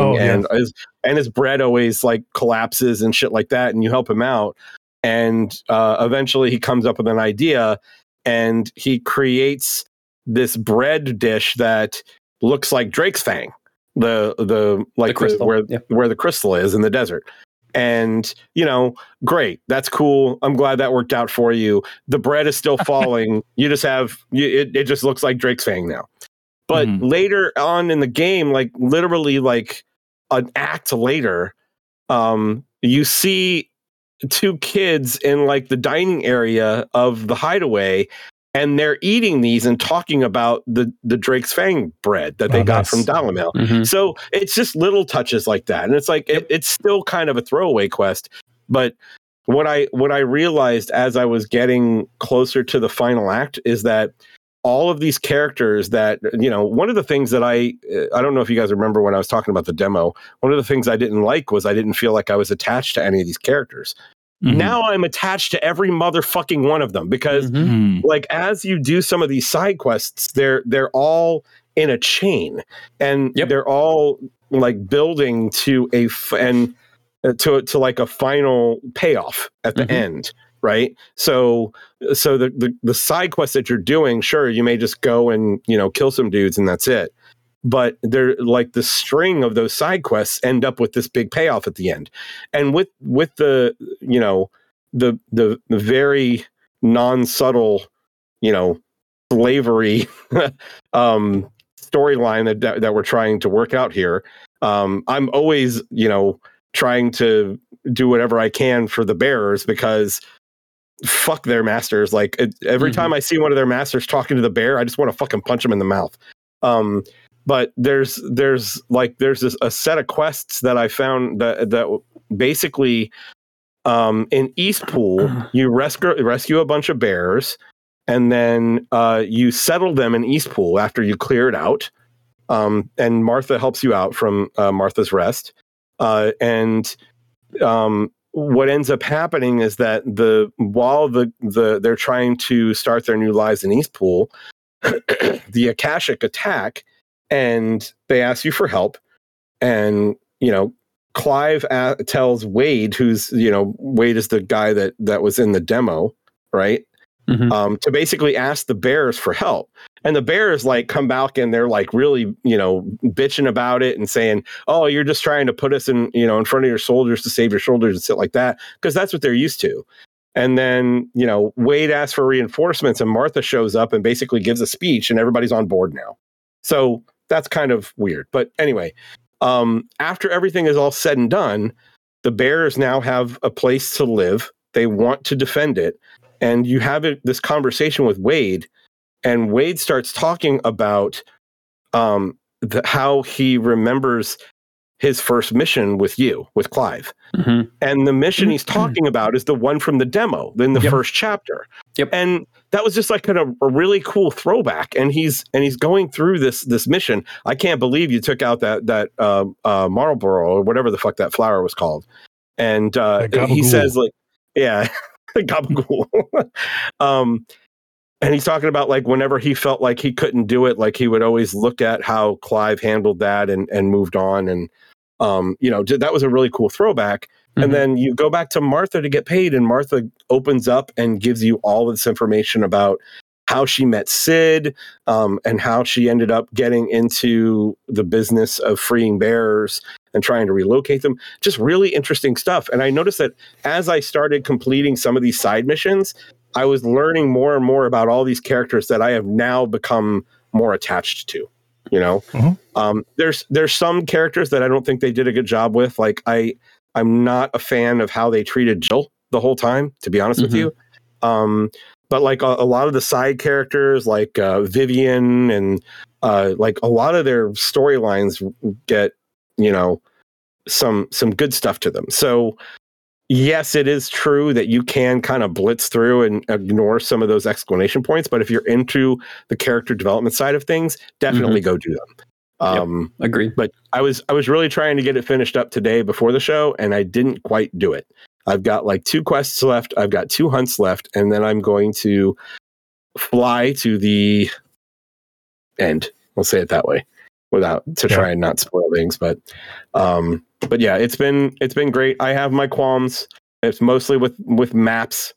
his bread always, like, collapses and shit like that. And you help him out, and eventually he comes up with an idea, and he creates this bread dish that looks like Dragon's Fang, the crystal where the crystal is in the desert. And, you know, great. That's cool. I'm glad that worked out for you. The bread is still falling. You just have it just looks like Dragon's Fang now. But later on in the game, like, literally, like, an act later, you see two kids in, like, the dining area of the hideaway, and they're eating these and talking about the Dragon's Fang bread that they got from Dolomil. So it's just little touches like that. And it's like, it's still kind of a throwaway quest. But what I realized as I was getting closer to the final act is that all of these characters that, you know, one of the things that I don't know if you guys remember when I was talking about the demo, one of the things I didn't like was I didn't feel like I was attached to any of these characters. Now I'm attached to every motherfucking one of them, because like, as you do some of these side quests, they're all in a chain, and they're all, like, building to to like a final payoff at the end. Right. So the side quest that you're doing, sure, you may just go and, you know, kill some dudes and that's it. But they're like, the string of those side quests end up with this big payoff at the end. And with the, you know, the very non-subtle, you know, slavery storyline that we're trying to work out here. I'm always, you know, trying to do whatever I can for the bearers, because fuck their masters. Like, every time I see one of their masters talking to the bear, I just want to fucking punch him in the mouth. But there's a set of quests that I found that basically, in Eastpool, you rescue a bunch of bears, and then you settle them in Eastpool after you clear it out. And Martha helps you out from Martha's Rest. And what ends up happening is that while they're trying to start their new lives in Eastpool, the Akashic attack, and they ask you for help. And, you know, Clive tells Wade, who's, you know, Wade is the guy that was in the demo, right? Mm-hmm. To basically ask the bears for help. And the bears like come back and they're like really, you know, bitching about it and saying, oh, you're just trying to put us in, you know, in front of your soldiers to save your soldiers and shit like that, because that's what they're used to. And then, you know, Wade asks for reinforcements and Martha shows up and basically gives a speech and everybody's on board now. So that's kind of weird. But anyway, after everything is all said and done, the bears now have a place to live. They want to defend it. And you have this conversation with Wade, and Wade starts talking about how he remembers his first mission with you, with Clive. Mm-hmm. And the mission he's talking about is the one from the demo, in the first chapter. Yep. And that was just like kind of a really cool throwback. And he's going through this mission. I can't believe you took out that Marlboro or whatever the fuck that flower was called. And he says, like, yeah, Gabagool. And he's talking about like whenever he felt like he couldn't do it, like he would always look at how Clive handled that and moved on. And, you know, that was a really cool throwback. Mm-hmm. And then you go back to Martha to get paid, and Martha opens up and gives you all of this information about how she met Sid, and how she ended up getting into the business of freeing bears and trying to relocate them. Just really interesting stuff. And I noticed that as I started completing some of these side missions, I was learning more and more about all these characters that I have now become more attached to, you know. Mm-hmm. There's some characters that I don't think they did a good job with. Like I'm not a fan of how they treated Jill the whole time, to be honest mm-hmm. with you. But like a lot of the side characters, like Vivian and like a lot of their storylines get, you know, some good stuff to them. So yes, it is true that you can kind of blitz through and ignore some of those exclamation points. But if you're into the character development side of things, definitely mm-hmm. go do them. Yep, agree. But I was really trying to get it finished up today before the show, and I didn't quite do it. I've got like 2 quests left. I've got 2 hunts left. And then I'm going to fly to the end. We'll say it that way try and not spoil things. But yeah, it's been great. I have my qualms. It's mostly with maps.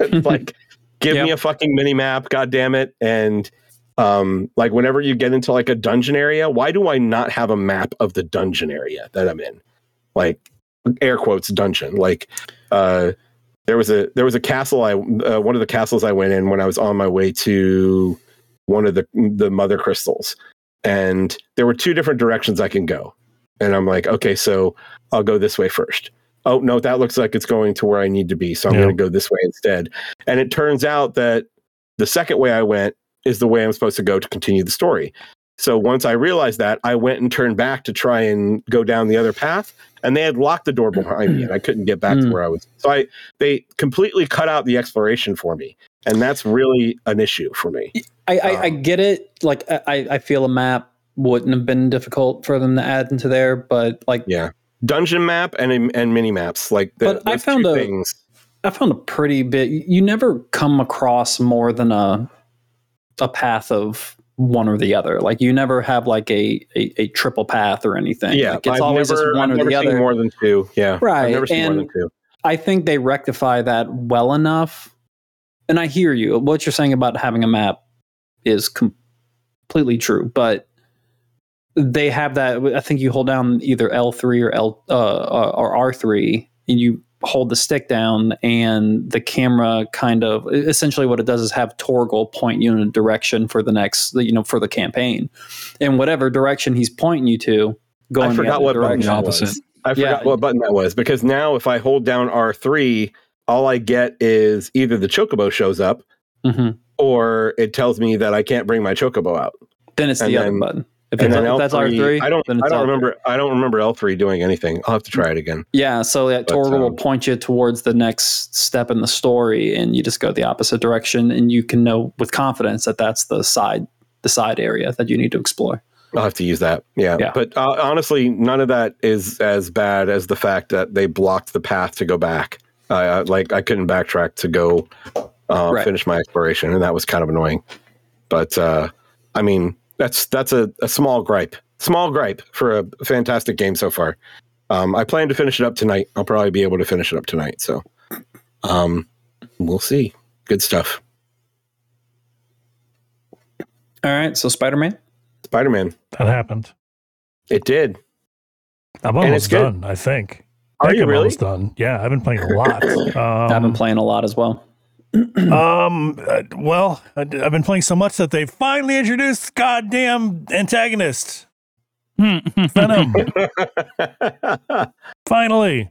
It's like, give me a fucking mini map. God damn it. And like whenever you get into like a dungeon area, why do I not have a map of the dungeon area that I'm in? Like, air quotes dungeon. Like there was a castle one of the castles I went in when I was on my way to one of the mother crystals, and there were 2 different directions I can go, and I'm like, okay, so I'll go this way first. Oh no, that looks like it's going to where I need to be, so I'm going to go this way instead. And it turns out that the second way I went is the way I'm supposed to go to continue the story. So once I realized that, I went and turned back to try and go down the other path, and they had locked the door behind me, and I couldn't get back to where I was. So they completely cut out the exploration for me, and that's really an issue for me. I get it. Like I feel a map wouldn't have been difficult for them to add into there, but like dungeon map and mini maps. Like, but I found I found a pretty bit. You never come across more than a path of one or the other. Like you never have like a triple path or anything. Yeah, like it's always just one or the other. More than 2. Yeah, right. I've never seen more than 2. I think they rectify that well enough. And I hear you. What you're saying about having a map is completely true, but they have that. I think you hold down either L3 or R3, and you hold the stick down, and the camera kind of essentially what it does is have Torgal point you in a direction for the next, you know, for the campaign, and whatever direction he's pointing you to, go in the other direction. I forgot what button that was, because now if I hold down R3, all I get is either the chocobo shows up mm-hmm. or it tells me that I can't bring my chocobo out. Then it's the other button. If and then L3, that's R3, I don't remember L3 doing anything. I'll have to try it again. Yeah, so that Torgal will point you towards the next step in the story, and you just go the opposite direction, and you can know with confidence that that's the side area that you need to explore. I'll have to use that. Yeah. But honestly, none of that is as bad as the fact that they blocked the path to go back. Like I couldn't backtrack to go finish my exploration, and that was kind of annoying. But I mean, that's a small gripe. Small gripe for a fantastic game so far. I plan to finish it up tonight. I'll probably be able to finish it up tonight. So we'll see. Good stuff. All right. So Spider-Man. That happened. It did. I'm almost done, I think. Are you really? Done. Yeah, I've been playing a lot. I've been playing a lot as well. Well, I've been playing so much that they finally introduced goddamn antagonist. Venom. Finally.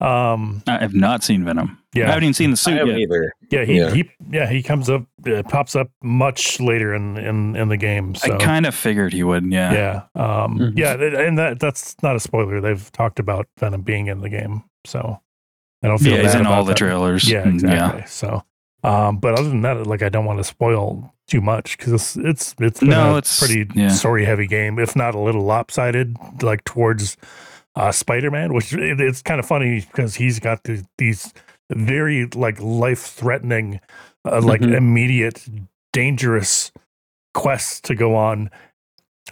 I have not seen Venom. Yeah. I haven't even seen the suit yet. Either. Yeah, he comes up, pops up much later in the game. So. I kind of figured he would. Yeah. Yeah, and that's not a spoiler. They've talked about Venom being in the game, so I don't feel bad he's in all the trailers. Yeah, exactly. Yeah. So, but other than that, like I don't want to spoil too much because it's pretty story heavy game, if not a little lopsided, like towards Spider-Man, which it's kind of funny because he's got these very like life-threatening, like immediate, dangerous quests to go on,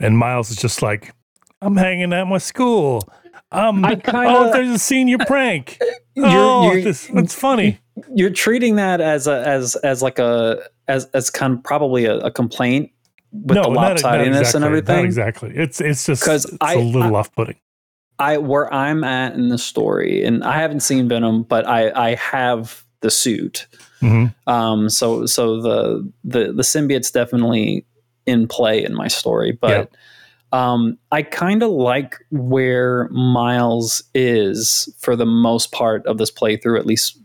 and Miles is just like, "I'm hanging at my school. There's a senior prank. It's funny." You're treating that as kind of probably a complaint with the lopsidedness and everything. Not exactly. It's just it's a little off-putting. Where I'm at in the story, and I haven't seen Venom, but I have the suit. Mm-hmm. So the symbiote's definitely in play in my story, but I kind of like where Miles is for the most part of this playthrough, at least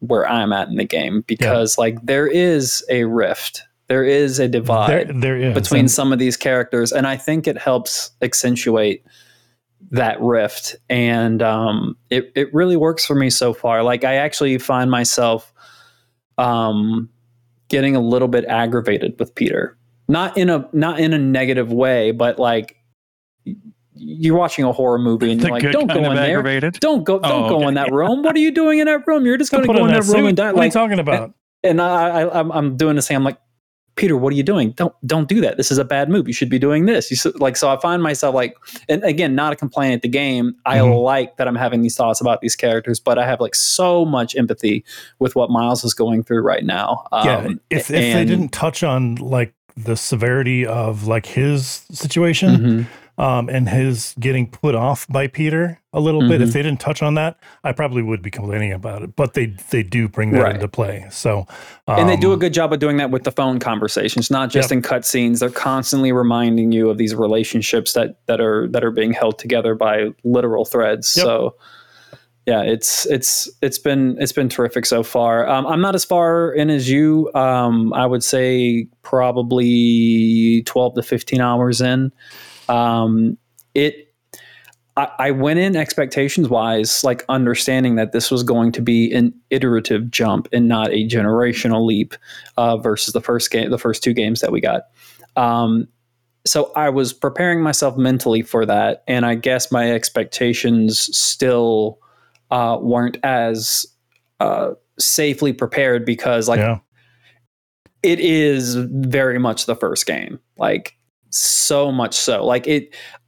where I'm at in the game, because like there is a rift. There is a divide between some of these characters, and I think it helps accentuate that rift, and it really works for me so far. Like I actually find myself getting a little bit aggravated with Peter, not in a negative way, but like you're watching a horror movie and you're like, don't go in there, don't go in that room. What are you doing in that room? You're just going to go in that room and die. What are you talking about? And I'm doing the same. I'm like, Peter, what are you doing? Don't do that. This is a bad move. You should be doing this. So I find myself like, and again, not a complaint at the game. I like that I'm having these thoughts about these characters, but I have like so much empathy with what Miles is going through right now. If they didn't touch on like the severity of like his situation and his getting put off by Peter a little bit, if they didn't touch on that, I probably would be complaining about it, but they do bring that into play. So, and they do a good job of doing that with the phone conversations, not just in cutscenes. They're constantly reminding you of these relationships that are being held together by literal threads. Yep. So yeah, it's been terrific so far. I'm not as far in as you. I would say probably 12 to 15 hours in. I went in expectations wise, like understanding that this was going to be an iterative jump and not a generational leap versus the first two games that we got. So I was preparing myself mentally for that, and I guess my expectations still weren't as safely prepared because it is very much the first game. Like, so much so, like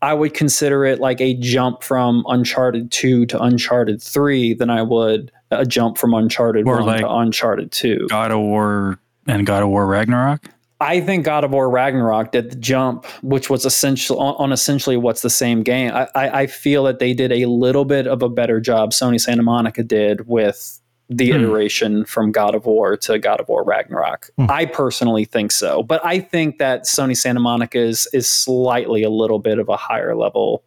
I would consider it like a jump from Uncharted 2 to Uncharted 3 than I would a jump from Uncharted 1 like to Uncharted 2. God of War and God of War Ragnarok? I think God of War Ragnarok did the jump, which was essential on essentially what's the same game. I feel that they did a little bit of a better job, Sony Santa Monica did, with the iteration from God of War to God of War Ragnarok. I personally think so, but I think that Sony Santa Monica is slightly a little bit of a higher level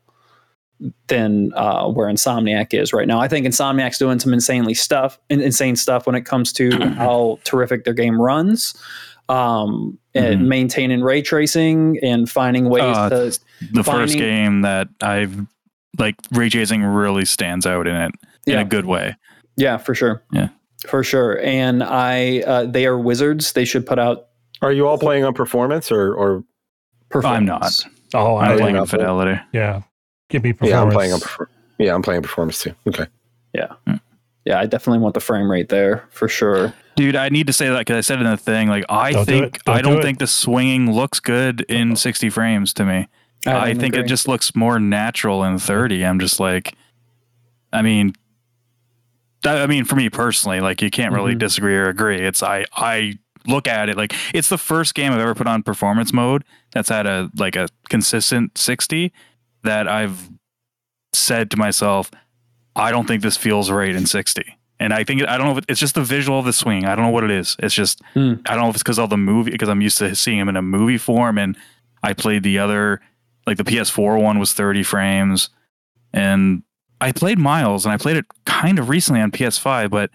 than where Insomniac is right now. I think Insomniac's doing some insane stuff when it comes to how terrific their game runs, and maintaining ray tracing and finding ways to first game that I've like ray tracing really stands out in it in a good way. Yeah, for sure. Yeah, for sure. And they are wizards. They should put out. Are you all playing on performance or performance? I'm not. Oh, I'm playing on Fidelity. Yeah. Give me performance. Yeah, I'm playing performance too. Okay. Yeah. Yeah, I definitely want the frame rate there for sure. Dude, I need to say that because I said it in the thing. Like, I don't think the swinging looks good in 60 frames to me. I think it just looks more natural in 30. I'm just like, I mean, for me personally, like, you can't really disagree or agree. It's I look at it like it's the first game I've ever put on performance mode that's had a consistent 60 that I've said to myself, I don't think this feels right in 60. And I think, I don't know if it's just the visual of the swing. I don't know what it is. It's just, I don't know if it's because I'm used to seeing him in a movie form, and I played the other, like the PS4 one was 30 frames, and I played Miles, and I played it kind of recently on PS5, but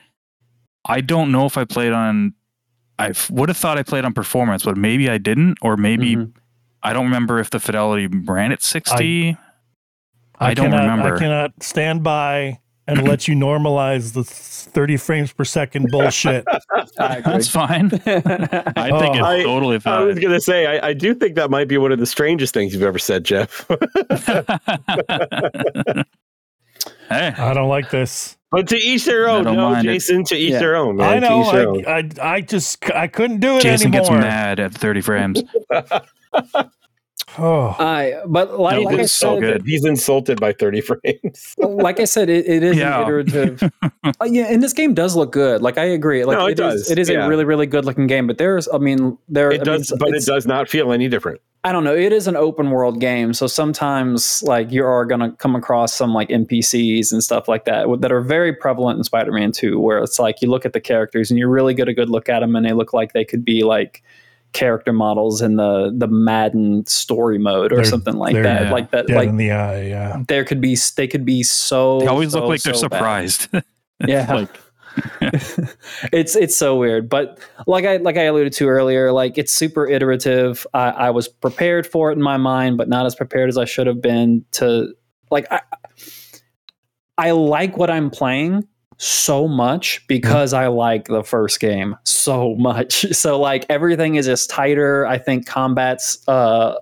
I don't know if I played on, I would have thought I played on performance, but maybe I didn't, or maybe, I don't remember if the fidelity ran at 60. I don't remember. I cannot stand by and let you normalize the 30 frames per second bullshit. That's fine. I think it's totally fine. I was going to say, I do think that might be one of the strangest things you've ever said, Jeff. Hey. I don't like this. But to each their own, Jason. It. To each their own. Man. I know. I couldn't do it anymore. Jason gets mad at 30 frames. But like I said, so good. He's insulted by 30 frames. Like I said, it is an iterative. And this game does look good. Like I agree. Like it does. It is a really, really good looking game. But it does not feel any different. I don't know. It is an open world game, so sometimes like you are gonna come across some like NPCs and stuff like that are very prevalent in Spider-Man 2, where it's like you look at the characters and you really get a good look at them, and they look like they could be like character models in the Madden story mode or something like that. Yeah, like that, like in the eye. Yeah, they could be so. They always look like they're surprised. Yeah, it's so weird. But like I alluded to earlier, like it's super iterative. I was prepared for it in my mind, but not as prepared as I should have been to. Like I like what I'm playing so much because I like the first game so much. So like everything is just tighter. I think combat's I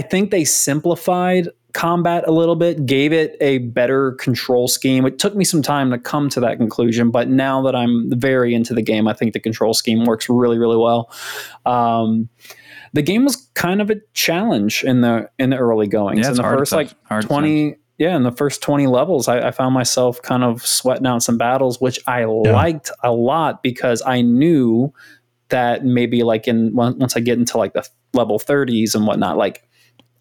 think they simplified combat a little bit, gave it a better control scheme. It took me some time to come to that conclusion, but now that I'm very into the game, I think the control scheme works really, really well. The game was kind of a challenge in the early goings. Yeah, in the first in the first 20 levels, I found myself kind of sweating out some battles, which I liked a lot because I knew that maybe like once I get into like the level 30s and whatnot, like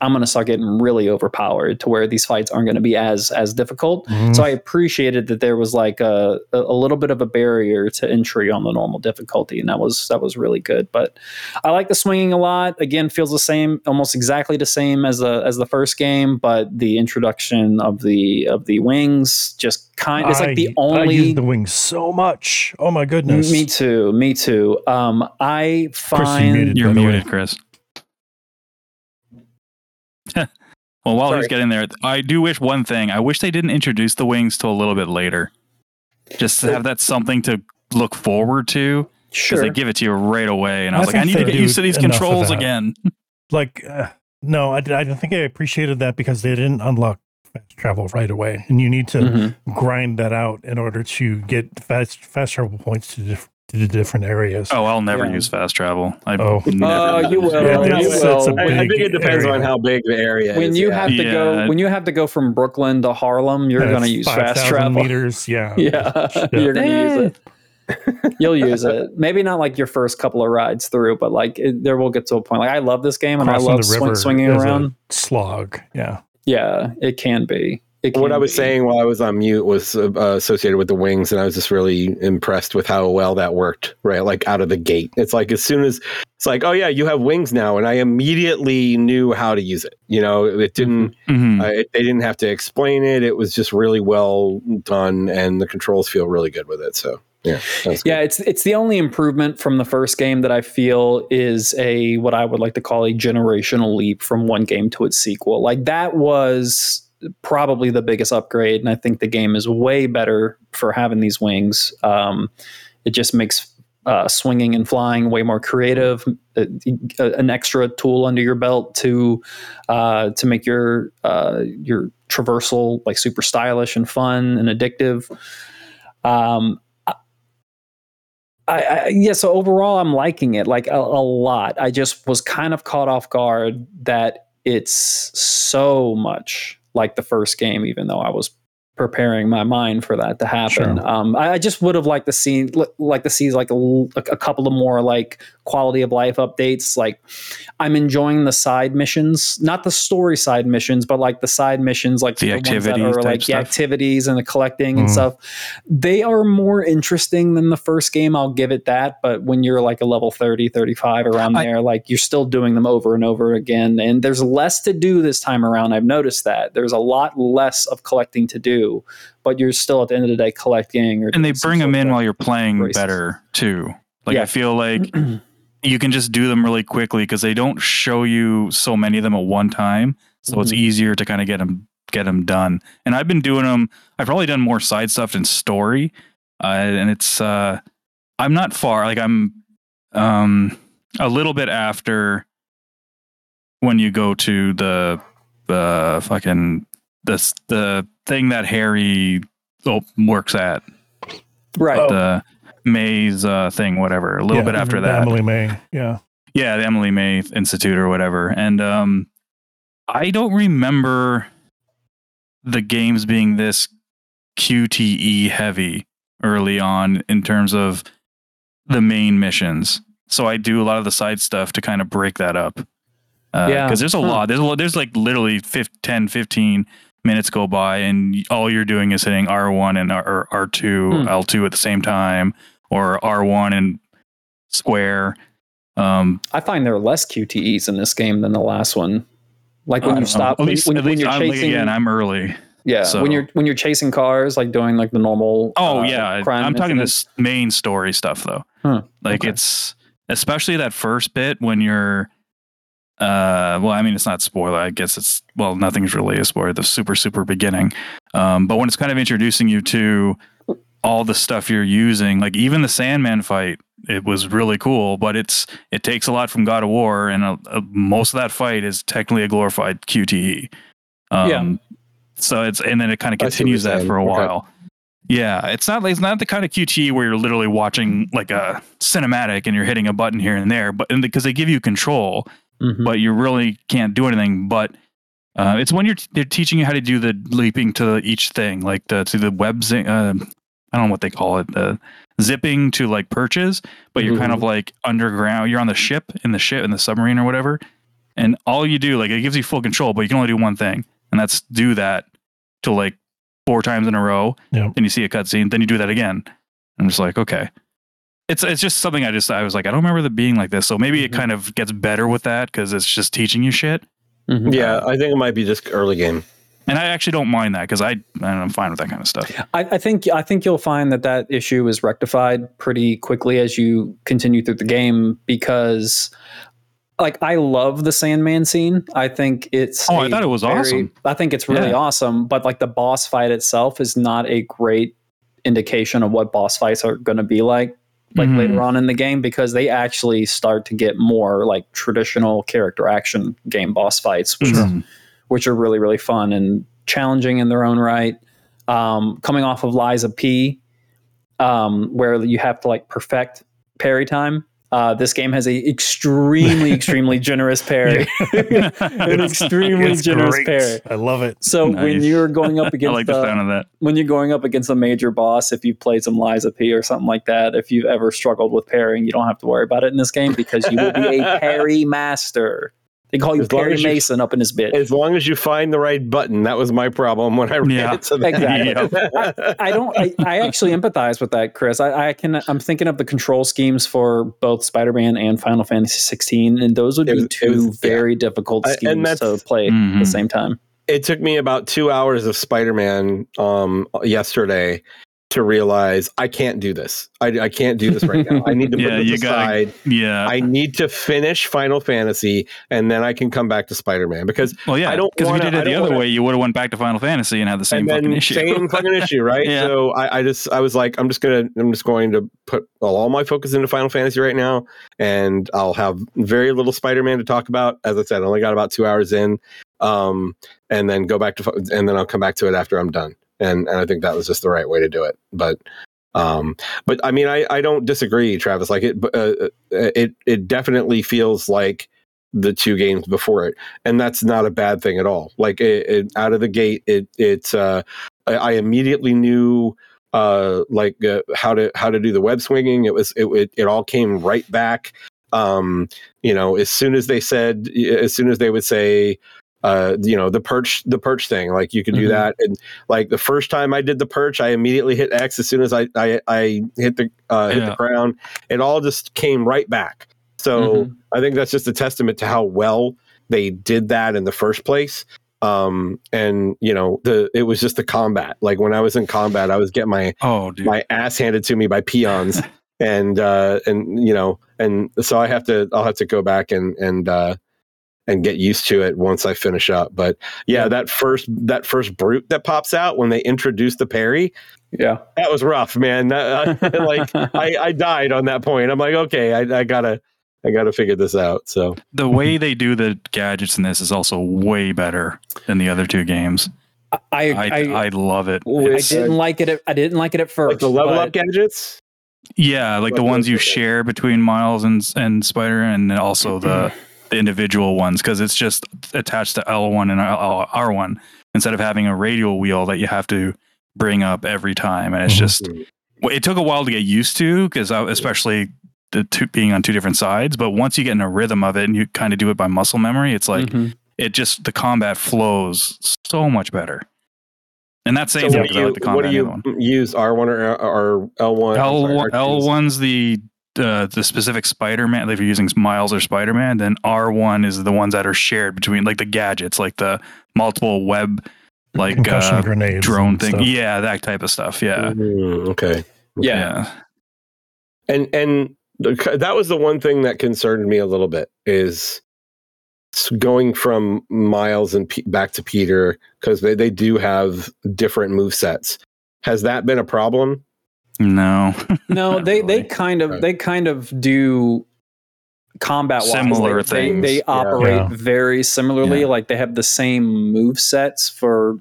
I'm going to start getting really overpowered to where these fights aren't going to be as difficult. Mm-hmm. So I appreciated that there was like a little bit of a barrier to entry on the normal difficulty. And that was really good, but I like the swinging a lot. Again, feels the same, almost exactly the same as the first game, but the introduction of the wings just kind of, it's like the only. I use the wings so much. Oh my goodness. Me too. I find you're muted, Chris. Well, while he's getting there, I do wish one thing. I wish they didn't introduce the wings till a little bit later, just to have that something to look forward to. Sure, because they give it to you right away, and I was like, I need to get used to these controls again. Like, I don't think I appreciated that because they didn't unlock fast travel right away, and you need to grind that out in order to get fast travel points to different areas. Oh, I'll never use fast travel. You will. Yeah, I think it depends on how big the area is. When you have to go from Brooklyn to Harlem, you're going to use fast travel. 5,000 meters. Yeah. You're going to use it. You'll use it. Maybe not like your first couple of rides through, but like there will get to a point. Like I love this game, and I love swinging around. Slog. Yeah. Yeah, it can be. What I was saying while I was on mute was associated with the wings, and I was just really impressed with how well that worked, right? Like out of the gate. It's like as soon as it's like, oh yeah, you have wings now, and I immediately knew how to use it. You know, it didn't, they didn't have to explain it. It was just really well done, and the controls feel really good with it. So yeah, it's the only improvement from the first game that I feel is what I would like to call a generational leap from one game to its sequel. Like that was probably the biggest upgrade, and I think the game is way better for having these wings. It just makes swinging and flying, way more creative, an extra tool under your belt to make your traversal like super stylish and fun and addictive. So overall, I'm liking it like a lot. I just was kind of caught off guard that it's so much like the first game, even though I was preparing my mind for that to happen. Sure. I just would have liked to see a couple of more like quality of life updates. Like I'm enjoying the side missions, not the story side missions, but like the side missions, like the activities, ones that are, like the activities and the collecting and stuff. They are more interesting than the first game. I'll give it that. But when you're like a level 30, 35 around there, like you're still doing them over and over again. And there's less to do this time around. I've noticed that there's a lot less of collecting to do, but you're still at the end of the day collecting. And they bring them in while you're playing better too. Like I feel like you can just do them really quickly because they don't show you so many of them at one time. So it's easier to kind of get them done. And I've been doing them. I've probably done more side stuff than story. And it's I'm not far. Like I'm a little bit after when you go to the thing that Harry works at, right? The May's thing, whatever. A little bit after that, Emily May, the Emily May Institute or whatever. And I don't remember the games being this QTE heavy early on in terms of the main missions. So I do a lot of the side stuff to kind of break that up. Because there's a lot. There's like literally 10, 15 minutes go by and all you're doing is hitting R1 and R2, L2 at the same time, or R1 and square. I find there are less QTEs in this game than the last one. Like when you stop, when you're chasing, I'm early. Yeah, so. when you're chasing cars, like doing like the normal. Crime I'm talking this main story stuff though. It's especially that first bit when you're. It's not spoiler. I guess it's nothing's really a spoiler. The super beginning, but when it's kind of introducing you to all the stuff you're using, like even the Sandman fight, it was really cool. But it takes a lot from God of War, and most of that fight is technically a glorified QTE. So it's and then it kind of continues that for a while. Yeah, it's not the kind of QTE where you're literally watching like a cinematic and you're hitting a button here and there, but because they give you control. Mm-hmm. But you really can't do anything. But it's when they're teaching you how to do the leaping to each thing, like to the web. I don't know what they call it, the zipping to like perches. But you're kind of like underground. You're on the ship in the submarine or whatever. And all you do, like it gives you full control, but you can only do one thing, and that's do that to like 4 times in a row. Yep. Then you see a cutscene. Then you do that again. I'm just like, okay. It's just something I was like, I don't remember it being like this. So maybe it kind of gets better with that because it's just teaching you shit. Mm-hmm. Yeah, I think it might be just early game. And I actually don't mind that because I'm fine with that kind of stuff. I think you'll find that issue is rectified pretty quickly as you continue through the game because... Like I love the Sandman scene. I think it's I thought it was awesome. I think it's really awesome, but like the boss fight itself is not a great indication of what boss fights are going to be like. Like later on in the game, because they actually start to get more like traditional character action game boss fights, which are really, really fun and challenging in their own right. Coming off of Lies of P, where you have to like perfect parry time. This game has a extremely generous parry. Parry. I love it. So when you're going up against, I like the sound of that. When you're going up against a major boss, if you played some Lies of P or something like that, if you've ever struggled with parrying, you don't have to worry about it in this game because you will be a parry master. They call you Perry Mason up in his bit. As long as you find the right button. That was my problem when I read it to that. Exactly. I actually empathize with that, Chris. I'm thinking of the control schemes for both Spider-Man and Final Fantasy 16, and those would be two very difficult schemes to play at the same time. It took me about 2 hours of Spider-Man yesterday to realize I can't do this. I can't do this right now. I need to put it aside. I need to finish Final Fantasy, and then I can come back to Spider-Man. Because I don't. Because if you did it the other way, you would have went back to Final Fantasy and had the same fucking issue. Same fucking issue, right? Yeah. So I was like, I'm just going to put all my focus into Final Fantasy right now, and I'll have very little Spider-Man to talk about. As I said, I only got about 2 hours in, and then go back to, and then I'll come back to it after I'm done. And I think that was just the right way to do it. But I mean, I don't disagree, Travis. Like it definitely feels like the two games before it, and that's not a bad thing at all. Like it out of the gate, I immediately knew how to do the web swinging. It all came right back. As soon as they would say. The perch thing, like you could do that. And like the first time I did the perch, I immediately hit X as soon as I hit the ground. It all just came right back. So I think that's just a testament to how well they did that in the first place. It was just the combat. Like when I was in combat, I was getting my ass handed to me by peons. and so I'll have to go back and get used to it once I finish up. But that first brute that pops out when they introduce the parry, that was rough, man. I died on that point. I'm like, okay, I gotta figure this out. So the way they do the gadgets in this is also way better than the other two games. I love it. I didn't like it at first. Like the level up gadgets. Yeah, like the ones you share between Miles and Spider, and also the individual ones, because it's just attached to L1 and R1 instead of having a radial wheel that you have to bring up every time. And it's just, it took a while to get used to, because especially being on two different sides. But once you get in a rhythm of it and you kind of do it by muscle memory, it's like the combat flows so much better. And that's saying something, because I like the combat. What do you use, R1 or L1? L1's the specific Spider-Man, if you're using Miles or Spider-Man, then R1 is the ones that are shared between, like the gadgets, like the multiple web, like grenades, drone thing, stuff. Yeah, that type of stuff. Yeah. Okay. Yeah. And that was the one thing that concerned me a little bit, is going from Miles and back to Peter, because they do have different move sets. Has that been a problem? No, they kind of do combat similar things. They operate very similarly. Yeah. Like they have the same move sets for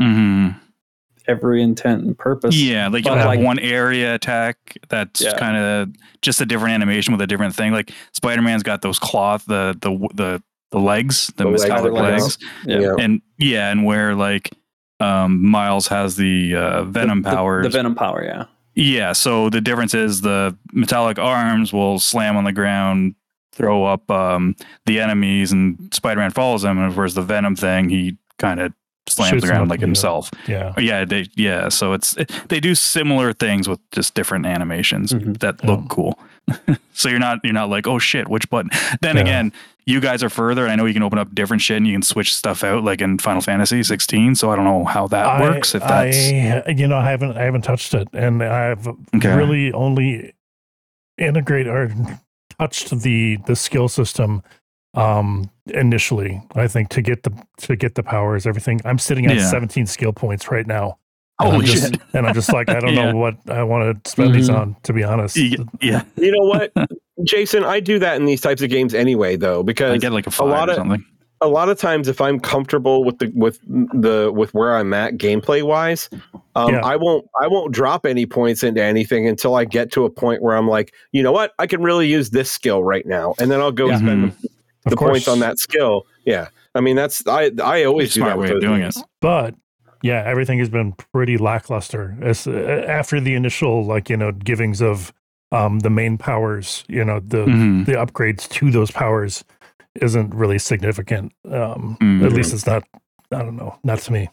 every intent and purpose. Yeah, like you have one area attack that's kind of just a different animation with a different thing. Like Spider-Man's got those cloth, the legs, the metallic legs. And where like Miles has the venom powers. The venom power, yeah. Yeah, so the difference is the metallic arms will slam on the ground, throw up the enemies, and Spider-Man follows him. And whereas the Venom thing, he kind of slams the ground like himself. Yeah, yeah, so they do similar things with just different animations that look cool. So you're not like, oh shit, which button? Then again, you guys are further, and I know you can open up different shit and you can switch stuff out, like in Final Fantasy 16. So I don't know how that works. If that's I haven't touched it, and I've really only integrated or touched the skill system initially. I think to get the powers, everything. I'm sitting at 17 skill points right now. Holy shit. And I'm just like, I don't know what I want to spend these on, to be honest. Yeah. You know what, Jason, I do that in these types of games anyway, though, because I get like a lot of times if I'm comfortable with where I'm at gameplay wise, I won't drop any points into anything until I get to a point where I'm like, you know what, I can really use this skill right now. And then I'll go spend the points on that skill. Yeah. I mean, that's, I always do that way of doing it. But yeah, everything has been pretty lackluster after the initial, like, you know, givings of the main powers. You know, the upgrades to those powers isn't really significant. At least it's not. I don't know, not to me.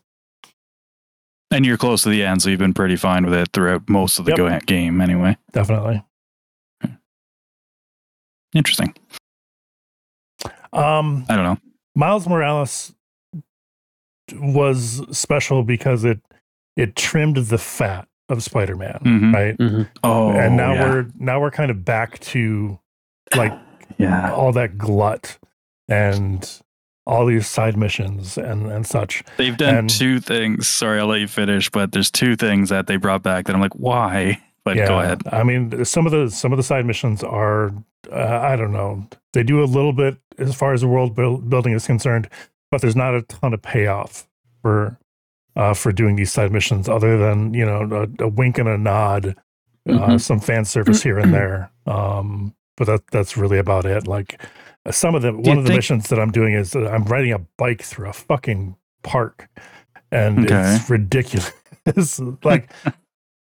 And you're close to the end, so you've been pretty fine with it throughout most of the game, anyway. Definitely. Interesting. I don't know. Miles Morales was special because it trimmed the fat. of Spider-Man, right? And now we're kind of back to like all that glut and all these side missions and such. They've done two things. Sorry, I'll let you finish, but there's two things that they brought back that I'm like, why? But go ahead. I mean, some of the side missions are, I don't know, they do a little bit as far as the world building is concerned, but there's not a ton of payoff for doing these side missions, other than, you know, a wink and a nod, some fan service here and there. But that's really about it. Like some of the the missions that I'm doing is I'm riding a bike through a fucking park, and it's ridiculous. Like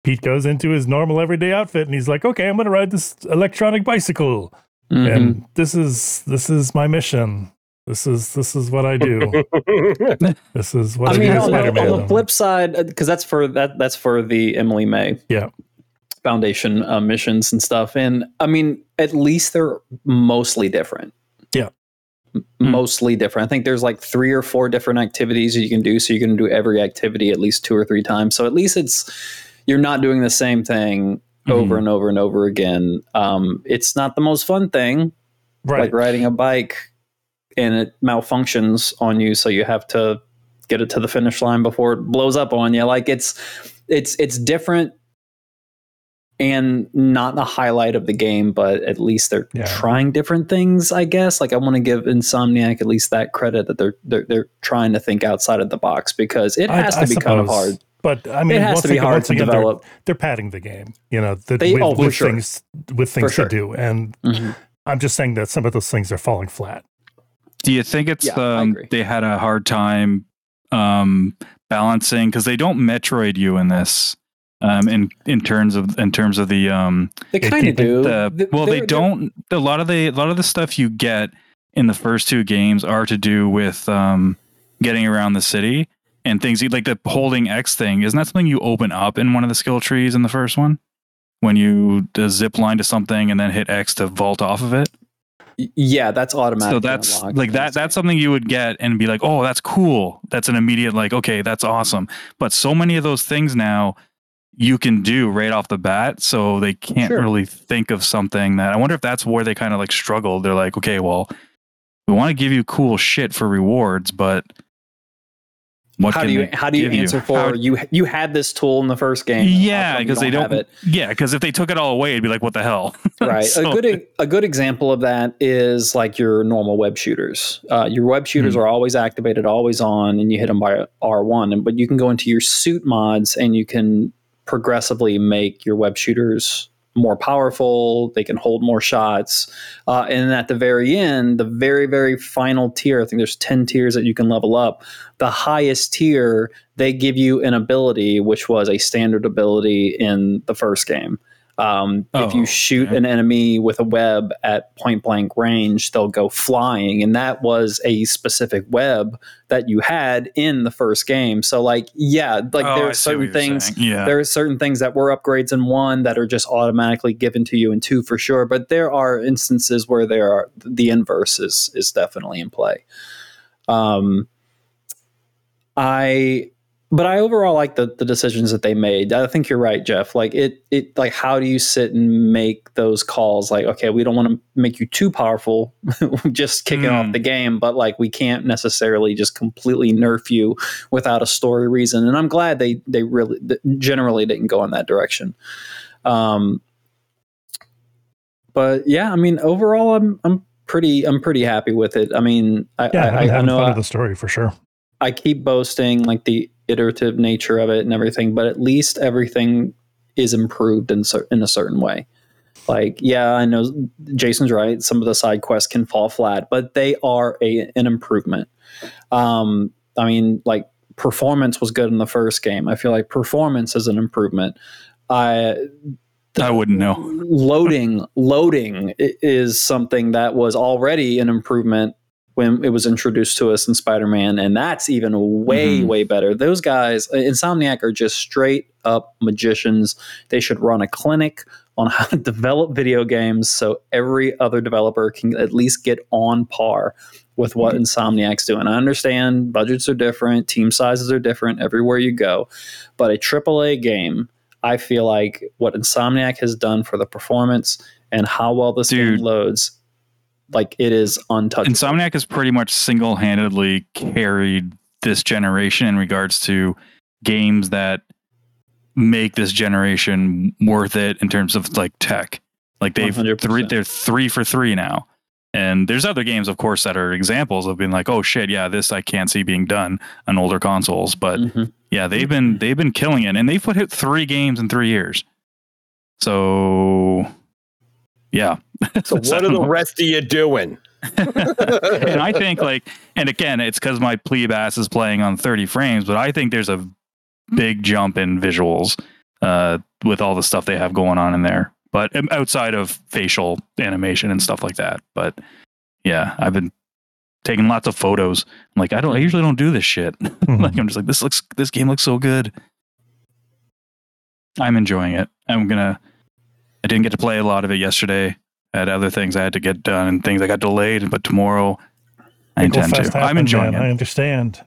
Pete goes into his normal everyday outfit and he's like, okay, I'm going to ride this electronic bicycle, and this is my mission. This is what I do. This is what I mean, do. On the flip side, because that's for the Emily May Foundation missions and stuff. And I mean, at least they're mostly different. Yeah, mostly different. I think there's like 3 or 4 different activities you can do, so you can do every activity at least 2 or 3 times. So at least you're not doing the same thing over and over and over again. It's not the most fun thing, right? Like riding a bike. And it malfunctions on you, so you have to get it to the finish line before it blows up on you. Like it's different, and not the highlight of the game, but at least they're trying different things, I guess. Like I want to give Insomniac at least that credit, that they're trying to think outside of the box, because it has to be kind of hard. But I mean, it has to be hard to develop. They're padding the game, you know, with things to do, and I'm just saying that some of those things are falling flat. Do you think it's they had a hard time balancing, because they don't Metroid you in this in terms of the they kind of do. A lot of the stuff you get in the first 2 games are to do with getting around the city and things like the holding X thing. Isn't that something you open up in one of the skill trees in the first one, when you zip line to something and then hit X to vault off of it? Yeah, that's automatic. So that's like that's something you would get and be like, oh, that's cool. That's an immediate like, okay, that's awesome. But so many of those things now you can do right off the bat. So they can't really think of something that I wonder if that's where they kind of like struggled. They're like, okay, well, we want to give you cool shit for rewards, but how do you had this tool in the first game? Yeah, because they don't have it. Yeah, because if they took it all away, it'd be like, what the hell? Right. So, a good example of that is like your normal web shooters. Your web shooters are always activated, always on, and you hit them by R1. But you can go into your suit mods and you can progressively make your web shooters more powerful. They can hold more shots. And at the very end, the very, very final tier, I think there's 10 tiers that you can level up. The highest tier, they give you an ability, which was a standard ability in the first game. If you shoot an enemy with a web at point blank range, they'll go flying. And that was a specific web that you had in the first game. So like, there's certain things, there are certain things that were upgrades in 1 that are just automatically given to you in 2 for sure. But there are instances where the inverse is definitely in play. But I overall like the decisions that they made. I think you're right, Jeff. Like it like how do you sit and make those calls? Like, okay, we don't want to make you too powerful, just kicking off the game, but like we can't necessarily just completely nerf you without a story reason. And I'm glad they really generally didn't go in that direction. But yeah, I mean, overall, I'm pretty happy with it. I mean, I know the story for sure. I keep boasting like the iterative nature of it and everything, but at least everything is improved in a certain way. Like, yeah, I know Jason's right. Some of the side quests can fall flat, but they are an improvement. I mean, like performance was good in the first game. I feel like performance is an improvement. I wouldn't know. Loading is something that was already an improvement when it was introduced to us in Spider-Man, and that's even way better. Those guys, Insomniac, are just straight up magicians. They should run a clinic on how to develop video games so every other developer can at least get on par with what Insomniac's doing. I understand budgets are different, team sizes are different everywhere you go, but a AAA game I feel like what Insomniac has done for the performance and how well this game loads, like, it is untouchable. Insomniac has pretty much single-handedly carried this generation in regards to games that make this generation worth it in terms of, like, tech. Like, they've 100%. They're 3 for 3 now. And there's other games, of course, that are examples of being like, oh shit, yeah, this I can't see being done on older consoles. But yeah, they've been killing it, and they've put out 3 games in 3 years. So yeah. So what are the rest of you doing? And I think, like, and again, it's because my plebe ass is playing on 30 frames, but I think there's a big jump in visuals with all the stuff they have going on in there. But outside of facial animation and stuff like that. But yeah, I've been taking lots of photos. I'm like, I usually don't do this shit. Like, I'm just like, this game looks so good. I'm enjoying it. I didn't get to play a lot of it yesterday. I had other things I had to get done and things that got delayed, but tomorrow I intend to. I'm enjoying it. I understand.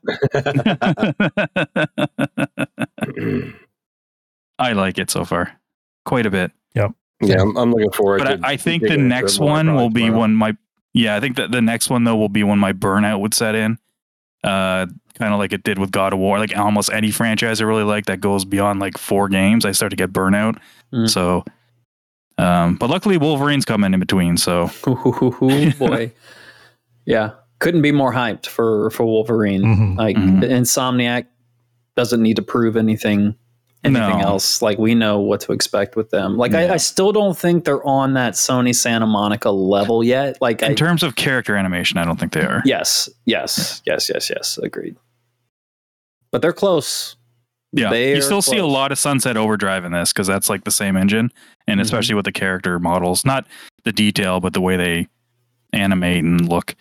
I like it so far. Quite a bit. Yep. Yeah, I'm looking forward to it. But I think the next one will be when my... Yeah, I think that the next one, though, will be when my burnout would set in. Kind of like it did with God of War. Like, almost any franchise I really like that goes beyond, like, 4 games, I start to get burnout. So... but luckily Wolverine's coming in between, so... Ooh, boy. Yeah. Couldn't be more hyped for Wolverine. Insomniac doesn't need to prove anything else. Like, we know what to expect with them. Like, I still don't think they're on that Sony Santa Monica level yet. Like, in terms of character animation, I don't think they are. Yes. Agreed. But they're close. Yeah, you still see a lot of Sunset Overdrive in this, because that's like the same engine, and especially with the character models, not the detail, but the way they animate and look.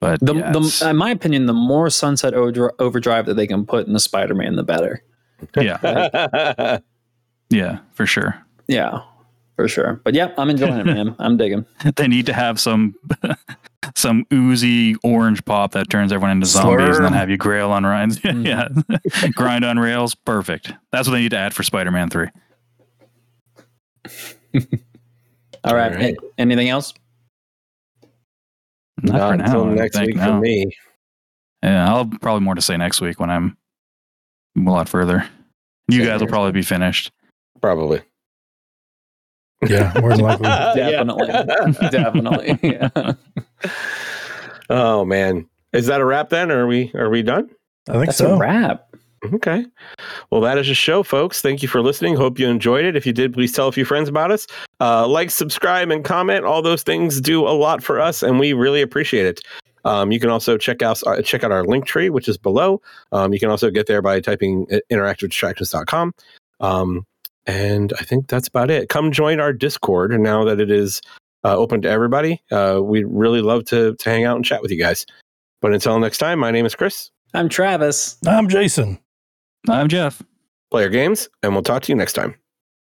But in my opinion, the more Sunset Overdrive that they can put in the Spider-Man, the better. Yeah. Yeah, for sure. Yeah, for sure. But yeah, I'm enjoying it, man. I'm digging. They need to have some oozy orange pop that turns everyone into zombies and then have you grail on rails. Yeah. Grind on rails. Perfect. That's what they need to add for Spider-Man 3. All right. Hey, anything else? Not for now, until next week for me. Yeah, I'll have probably more to say next week when I'm a lot further. You guys will probably be finished. Probably. Yeah, more than likely. Definitely. Yeah. Oh man, is that a wrap then? Or are we done? I think that's so. A wrap. Okay. Well, that is the show, folks. Thank you for listening. Hope you enjoyed it. If you did, please tell a few friends about us. Like, subscribe, and comment. All those things do a lot for us, and we really appreciate it. You can also check out our Linktree, which is below. You can also get there by typing interactivedistractions.com. And I think that's about it. Come join our Discord now that it is open to everybody. We'd really love to hang out and chat with you guys. But until next time, my name is Chris. I'm Travis. I'm Jason. I'm Jeff. Play our games, and we'll talk to you next time.